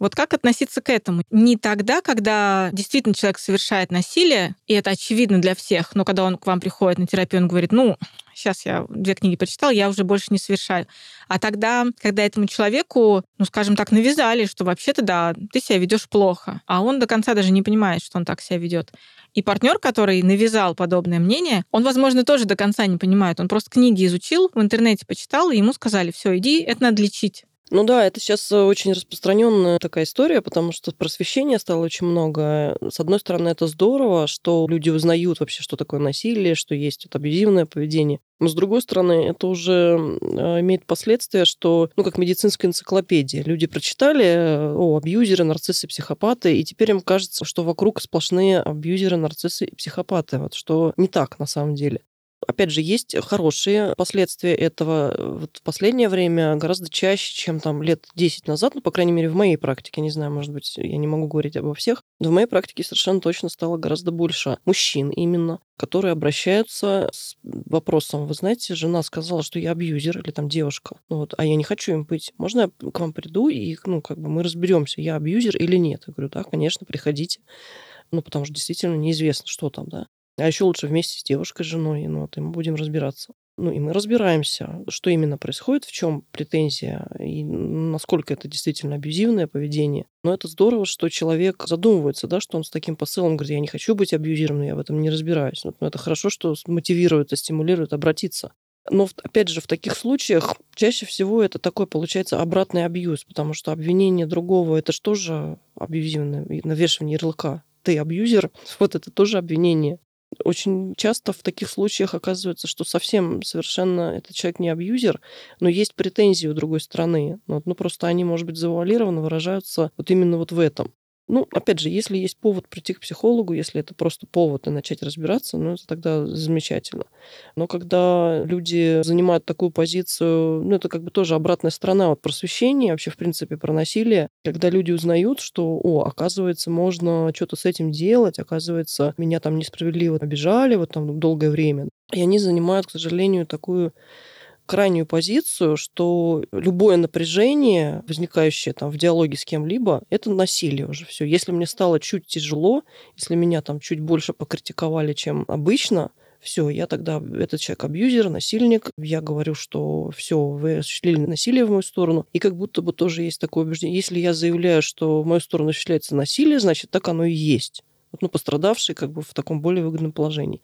Вот как относиться к этому? Не тогда, когда действительно человек совершает насилие, и это очевидно для всех, но когда он к вам приходит на терапию, он говорит: ну, сейчас я 2 книги прочитал, я уже больше не совершаю. А тогда, когда этому человеку, ну, скажем так, навязали, что вообще-то, да, ты себя ведешь плохо, а он до конца даже не понимает, что он так себя ведет. И партнер, который навязал подобное мнение, он, возможно, тоже до конца не понимает. Он просто книги изучил, в интернете почитал, и ему сказали: все, иди, это надо лечить. Ну да, это сейчас очень распространенная такая история, потому что просвещения стало очень много. С одной стороны, это здорово, что люди узнают вообще, что такое насилие, что есть вот абьюзивное поведение. Но, с другой стороны, это уже имеет последствия, что, ну, как медицинская энциклопедия. Люди прочитали: о, абьюзеры, нарциссы, психопаты, и теперь им кажется, что вокруг сплошные абьюзеры, нарциссы и психопаты. Вот что не так на самом деле. Опять же, есть хорошие последствия этого. Вот в последнее время гораздо чаще, чем там лет 10 назад, ну, по крайней мере, в моей практике, не знаю, может быть, я не могу говорить обо всех, но в моей практике совершенно точно стало гораздо больше мужчин именно, которые обращаются с вопросом: вы знаете, жена сказала, что я абьюзер, или там девушка, ну, вот, а я не хочу им быть. Можно я к вам приду и, ну, как бы мы разберемся, я абьюзер или нет? Я говорю: да, конечно, приходите, ну, потому что действительно неизвестно, что там, да. А еще лучше вместе с девушкой, женой, ну, вот, и мы будем разбираться. Ну, и мы разбираемся, что именно происходит, в чем претензия, и насколько это действительно абьюзивное поведение. Но это здорово, что человек задумывается, да, что он с таким посылом говорит: я не хочу быть абьюзированным, я в этом не разбираюсь. Но это хорошо, что мотивирует и стимулирует обратиться. Но, опять же, в таких случаях чаще всего это такой, получается, обратный абьюз, потому что обвинение другого — это же тоже абьюзивное, навешивание ярлыка. Ты абьюзер, вот это тоже обвинение. Очень часто в таких случаях оказывается, что совсем совершенно этот человек не абьюзер, но есть претензии у другой стороны. Ну, просто они, может быть, завуалированно выражаются вот именно вот в этом. Ну, опять же, если есть повод прийти к психологу, если это просто повод и начать разбираться, ну, это тогда замечательно. Но когда люди занимают такую позицию, ну, это как бы тоже обратная сторона от просвещения, вообще, в принципе, про насилие, когда люди узнают, что, о, оказывается, можно что-то с этим делать, оказывается, меня там несправедливо обижали вот там долгое время. И они занимают, к сожалению, такую крайнюю позицию, что любое напряжение, возникающее там в диалоге с кем-либо, это насилие уже все. Если мне стало чуть тяжело, если меня там чуть больше покритиковали, чем обычно, все, я тогда этот человек абьюзер, насильник, я говорю, что все, вы осуществили насилие в мою сторону, и как будто бы тоже есть такое убеждение: если я заявляю, что в мою сторону осуществляется насилие, значит, так оно и есть. Ну, пострадавший как бы в таком более выгодном положении.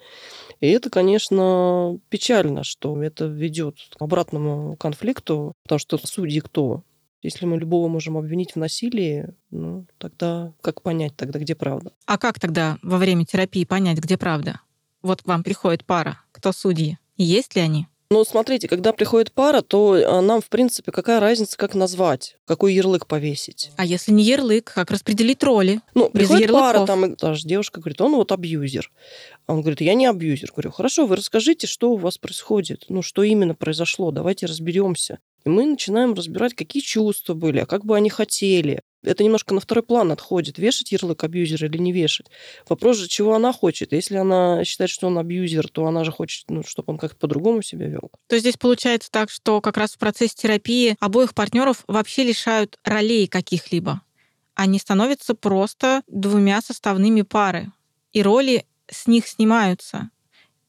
И это, конечно, печально, что это ведет к обратному конфликту, потому что судьи кто? Если мы любого можем обвинить в насилии, ну, тогда как понять тогда, где правда? А как тогда во время терапии понять, где правда? Вот к вам приходит пара, кто судьи, и есть ли они? Ну, смотрите, когда приходит пара, то нам, в принципе, какая разница, как назвать, какой ярлык повесить. А если не ярлык, как распределить роли? Ну, приходит пара, там даже девушка говорит: он вот абьюзер. А он говорит: я не абьюзер. Говорю: хорошо, вы расскажите, что у вас происходит, ну, что именно произошло, давайте разберемся. И мы начинаем разбирать, какие чувства были, а как бы они хотели. Это немножко на второй план отходит, вешать ярлык абьюзера или не вешать. Вопрос же, чего она хочет. Если она считает, что он абьюзер, то она же хочет, ну, чтобы он как-то по-другому себя вел. То есть здесь получается так, что как раз в процессе терапии обоих партнеров вообще лишают ролей каких-либо. Они становятся просто 2 составными пары, и роли с них снимаются.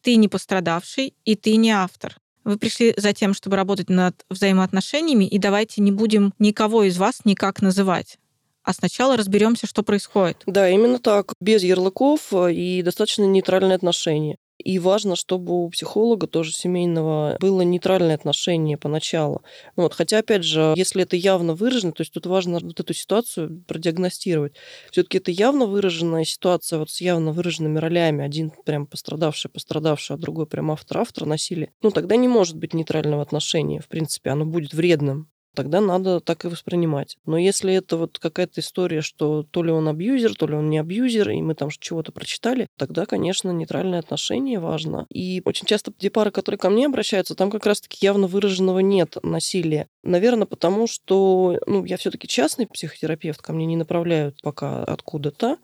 Ты не пострадавший, и ты не автор. Вы пришли за тем, чтобы работать над взаимоотношениями, и давайте не будем никого из вас никак называть. А сначала разберемся, что происходит. Да, именно так. Без ярлыков и достаточно нейтральное отношение. И важно, чтобы у психолога тоже семейного было нейтральное отношение поначалу. Вот. Хотя, опять же, если это явно выражено, то есть тут важно вот эту ситуацию продиагностировать. Все-таки это явно выраженная ситуация вот с явно выраженными ролями. Один прям пострадавший, а другой прям автор-автор насилия. Ну, тогда не может быть нейтрального отношения. В принципе, оно будет вредным. Тогда надо так и воспринимать. Но если это вот какая-то история, что то ли он абьюзер, то ли он не абьюзер, и мы там чего-то прочитали, тогда, конечно, нейтральное отношение важно. И очень часто те пары, которые ко мне обращаются, там как раз-таки явно выраженного нет насилия. Наверное, потому что я все-таки частный психотерапевт, ко мне не направляют пока откуда-то.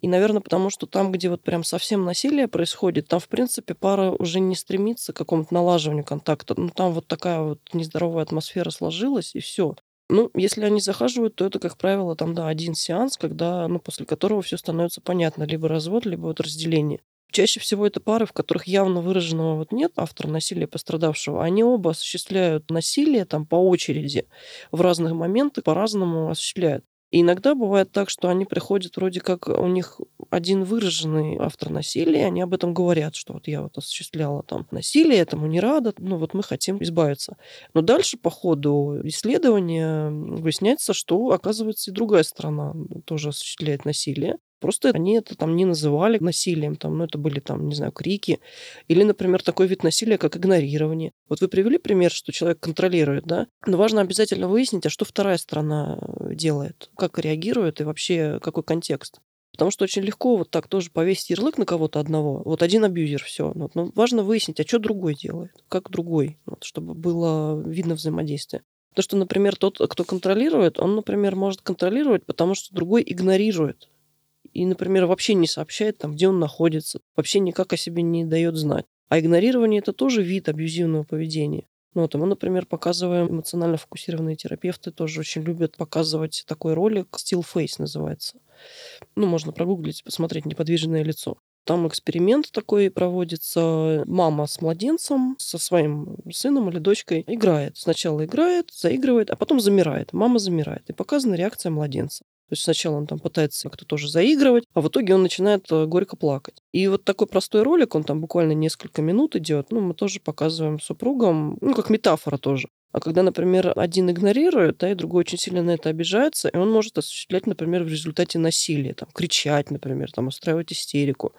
И, наверное, потому что там, где вот прям совсем насилие происходит, там, в принципе, пара уже не стремится к какому-то налаживанию контакта. Там вот такая вот нездоровая атмосфера сложилась, и все. Если они захаживают, то это, как правило, один сеанс, когда, после которого все становится понятно. Либо развод, либо вот разделение. Чаще всего это пары, в которых явно выраженного нет автора насилия пострадавшего. Они оба осуществляют насилие по очереди. В разных моментах по-разному осуществляют. И иногда бывает так, что они приходят, вроде как у них один выраженный автор насилия, они об этом говорят, что вот я вот осуществляла насилие, этому не рада, вот мы хотим избавиться. Но дальше по ходу исследования выясняется, что, оказывается, и другая сторона тоже осуществляет насилие. Просто они это не называли насилием, это были крики. Или, например, такой вид насилия, как игнорирование. Вот вы привели пример, что человек контролирует, да? Но важно обязательно выяснить, а что вторая сторона делает, как реагирует и вообще какой контекст. Потому что очень легко вот так тоже повесить ярлык на кого-то одного. Вот один абьюзер, все. Но важно выяснить, а что другой делает, как другой, чтобы было видно взаимодействие. Потому что, например, тот, кто контролирует, он, например, может контролировать, потому что другой игнорирует. И, например, вообще не сообщает, где он находится, вообще никак о себе не дает знать. А игнорирование – это тоже вид абьюзивного поведения. Мы, например, показываем, эмоционально фокусированные терапевты тоже очень любят показывать такой ролик, Still Face называется. Можно прогуглить, посмотреть неподвижное лицо. Там эксперимент такой проводится. Мама с младенцем, со своим сыном или дочкой играет. Сначала играет, заигрывает, а потом замирает. Мама замирает. И показана реакция младенца. То есть сначала он пытается как-то тоже заигрывать, а в итоге он начинает горько плакать. И вот такой простой ролик, он буквально несколько минут идет. Мы тоже показываем супругам, как метафора тоже. А когда, например, один игнорирует, и другой очень сильно на это обижается, и он может осуществлять, например, в результате насилия, кричать, например, устраивать истерику.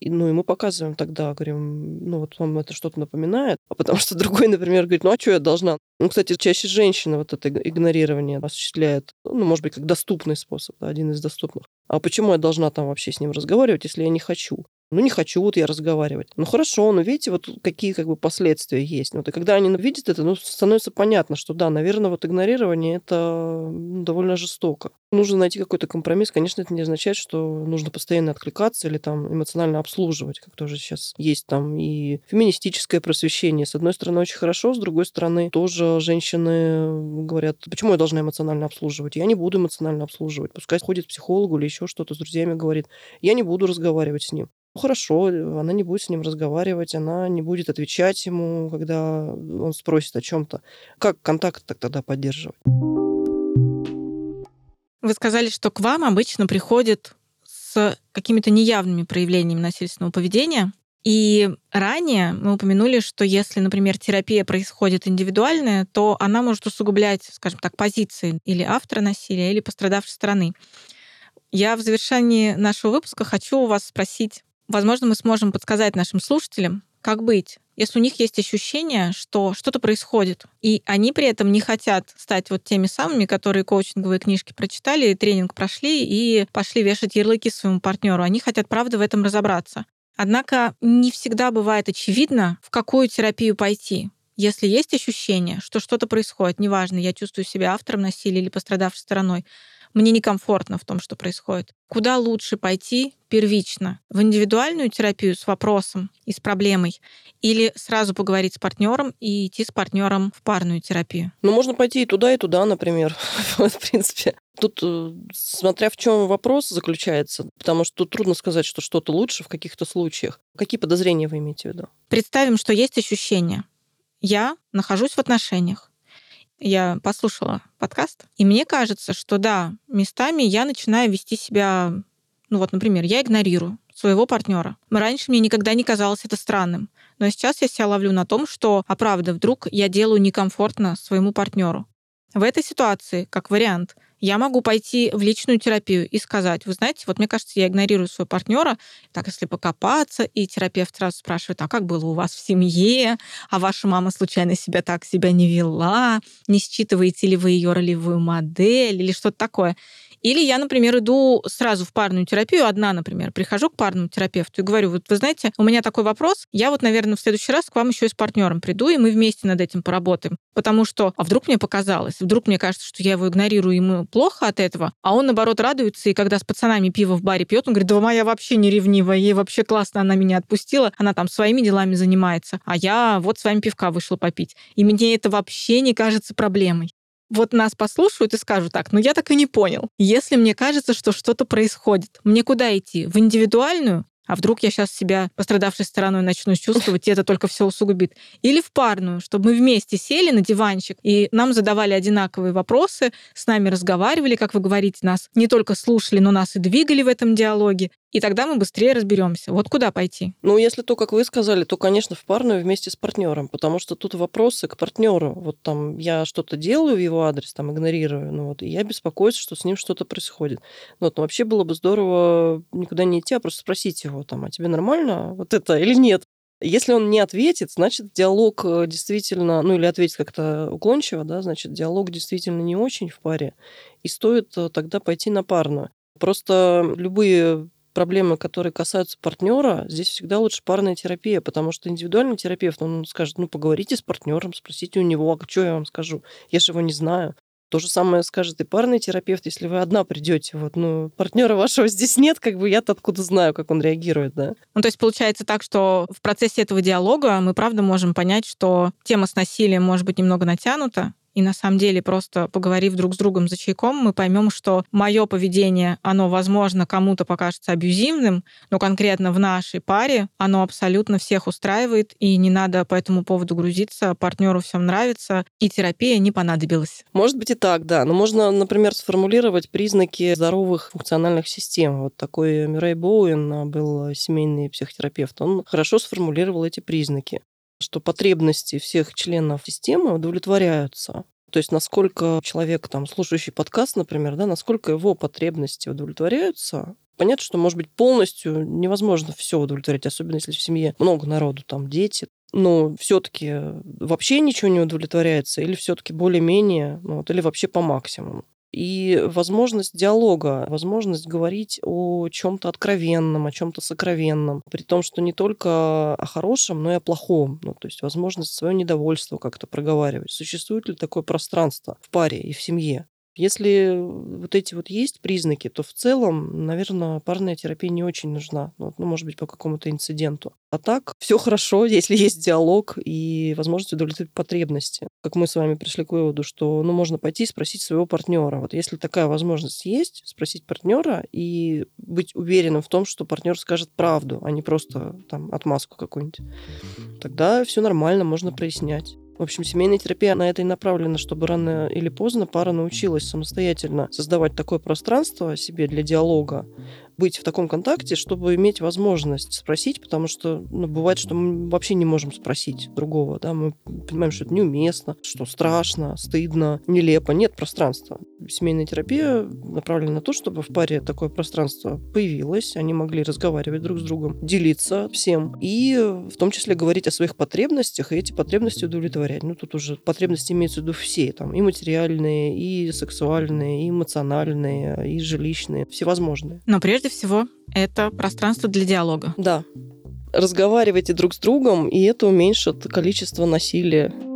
И мы показываем тогда, говорим, вот вам это что-то напоминает, а потому что другой, например, говорит, а что я должна? Кстати, чаще женщина вот это игнорирование осуществляет, может быть, как доступный способ, один из доступных. А почему я должна вообще с ним разговаривать, если я не хочу? Не хочу я разговаривать. Хорошо, видите, вот какие последствия есть. И когда они видят это, становится понятно, что да, наверное, игнорирование это довольно жестоко. Нужно найти какой-то компромисс. Конечно, это не означает, что нужно постоянно откликаться или эмоционально обслуживать, как тоже сейчас есть и феминистическое просвещение. С одной стороны, очень хорошо, с другой стороны, тоже женщины говорят, почему я должна эмоционально обслуживать? Я не буду эмоционально обслуживать. Пускай ходит к психологу или еще что-то с друзьями говорит, я не буду разговаривать с ним. Хорошо, она не будет с ним разговаривать, она не будет отвечать ему, когда он спросит о чем-то. Как контакт тогда поддерживать? Вы сказали, что к вам обычно приходят с какими-то неявными проявлениями насильственного поведения. И ранее мы упомянули, что если, например, терапия происходит индивидуальная, то она может усугублять, скажем так, позиции или автора насилия, или пострадавшей стороны. Я в завершении нашего выпуска хочу у вас спросить, возможно, мы сможем подсказать нашим слушателям, как быть, если у них есть ощущение, что что-то происходит, и они при этом не хотят стать вот теми самыми, которые коучинговые книжки прочитали, тренинг прошли и пошли вешать ярлыки своему партнеру. Они хотят, правда, в этом разобраться. Однако не всегда бывает очевидно, в какую терапию пойти. Если есть ощущение, что что-то происходит, неважно, я чувствую себя автором насилия или пострадавшей стороной, мне некомфортно в том, что происходит. Куда лучше пойти первично? В индивидуальную терапию с вопросом и с проблемой? Или сразу поговорить с партнером и идти с партнером в парную терапию? Можно пойти и туда, например, в принципе. Тут, смотря в чем вопрос заключается, потому что тут трудно сказать, что что-то лучше в каких-то случаях. Какие подозрения вы имеете в виду? Представим, что есть ощущение. Я нахожусь в отношениях. Я послушала подкаст, и мне кажется, что да, местами я начинаю вести себя, например, я игнорирую своего партнера. Раньше мне никогда не казалось это странным, но сейчас я себя ловлю на том, что, а правда, вдруг я делаю некомфортно своему партнеру. В этой ситуации, как вариант, я могу пойти в личную терапию и сказать: вы знаете, вот мне кажется, я игнорирую своего партнера, так если покопаться, и терапевт сразу спрашивает: а как было у вас в семье? А ваша мама случайно себя так себя не вела? Не считываете ли вы ее ролевую модель или что-то такое? Или я, например, иду сразу в парную терапию, одна, например, прихожу к парному терапевту и говорю: вот вы знаете, у меня такой вопрос, я вот, наверное, в следующий раз к вам еще и с партнером приду, и мы вместе над этим поработаем. Потому что, а вдруг мне показалось, вдруг мне кажется, что я его игнорирую, ему плохо от этого, а он, наоборот, радуется, и когда с пацанами пиво в баре пьет, он говорит: да моя вообще не ревнивая, ей вообще классно, она меня отпустила, она там своими делами занимается, а я вот с вами пивка вышла попить. И мне это вообще не кажется проблемой. Вот нас послушают и скажут так: ну я так и не понял. Если мне кажется, что что-то происходит, мне куда идти? В индивидуальную? А вдруг я сейчас себя пострадавшей стороной начну чувствовать, и это только все усугубит. Или в парную, чтобы мы вместе сели на диванчик, и нам задавали одинаковые вопросы, с нами разговаривали, как вы говорите, нас не только слушали, но нас и двигали в этом диалоге. И тогда мы быстрее разберемся. Вот куда пойти? Ну, если то, как вы сказали, то, конечно, в парную вместе с партнером, потому что тут вопросы к партнеру. Вот там я что-то делаю в его адрес, там игнорирую, ну вот, и я беспокоюсь, что с ним что-то происходит. Вот, ну, вообще было бы здорово никуда не идти, а просто спросить его там: а тебе нормально вот это или нет? Если он не ответит, значит, диалог действительно, ну или ответит как-то уклончиво, да, значит, диалог действительно не очень в паре, и стоит тогда пойти на парную. Просто любые проблемы, которые касаются партнера, здесь всегда лучше парная терапия, потому что индивидуальный терапевт, он скажет: ну, поговорите с партнером, спросите у него, а что я вам скажу, я же его не знаю. То же самое скажет и парный терапевт, если вы одна придете, вот, ну, партнера вашего здесь нет, как бы я-то откуда знаю, как он реагирует, да. Ну, то есть получается так, что в процессе этого диалога мы, правда, можем понять, что тема с насилием может быть немного натянута, и на самом деле, просто поговорив друг с другом за чайком, мы поймем, что мое поведение, оно, возможно, кому-то покажется абьюзивным, но конкретно в нашей паре оно абсолютно всех устраивает, и не надо по этому поводу грузиться, партнеру всем нравится, и терапия не понадобилась. Может быть и так, да. Но можно, например, сформулировать признаки здоровых функциональных систем. Вот такой Мюррей Боуэн был семейный психотерапевт. Он хорошо сформулировал эти признаки, что потребности всех членов системы удовлетворяются. То есть насколько человек, там, слушающий подкаст, например, да, насколько его потребности удовлетворяются. Понятно, что, может быть, полностью невозможно все удовлетворять, особенно если в семье много народу, там, дети. Но все-таки вообще ничего не удовлетворяется, или все-таки более-менее, ну, вот, или вообще по максимуму. И возможность диалога, возможность говорить о чем-то откровенном, о чем-то сокровенном, при том, что не только о хорошем, но и о плохом. Ну, то есть возможность свое недовольство как-то проговаривать. Существует ли такое пространство в паре и в семье? Если вот эти вот есть признаки, то в целом, наверное, парная терапия не очень нужна. Ну, может быть, по какому-то инциденту. А так все хорошо, если есть диалог и возможность удовлетворить потребности. Как мы с вами пришли к выводу, что, ну, можно пойти и спросить своего партнера. Вот если такая возможность есть, спросить партнера и быть уверенным в том, что партнер скажет правду, а не просто там отмазку какую-нибудь. Тогда все нормально, можно прояснять. В общем, семейная терапия на это и направлена, чтобы рано или поздно пара научилась самостоятельно создавать такое пространство себе для диалога, быть в таком контакте, чтобы иметь возможность спросить, потому что, ну, бывает, что мы вообще не можем спросить другого, да, мы понимаем, что это неуместно, что страшно, стыдно, нелепо, нет пространства. Семейная терапия направлена на то, чтобы в паре такое пространство появилось, они могли разговаривать друг с другом, делиться всем, и в том числе говорить о своих потребностях, и эти потребности удовлетворять. Ну, тут уже потребности имеются в виду все, там, и материальные, и сексуальные, и эмоциональные, и жилищные, всевозможные. Но прежде всего, это пространство для диалога. Да. Разговаривайте друг с другом, и это уменьшит количество насилия.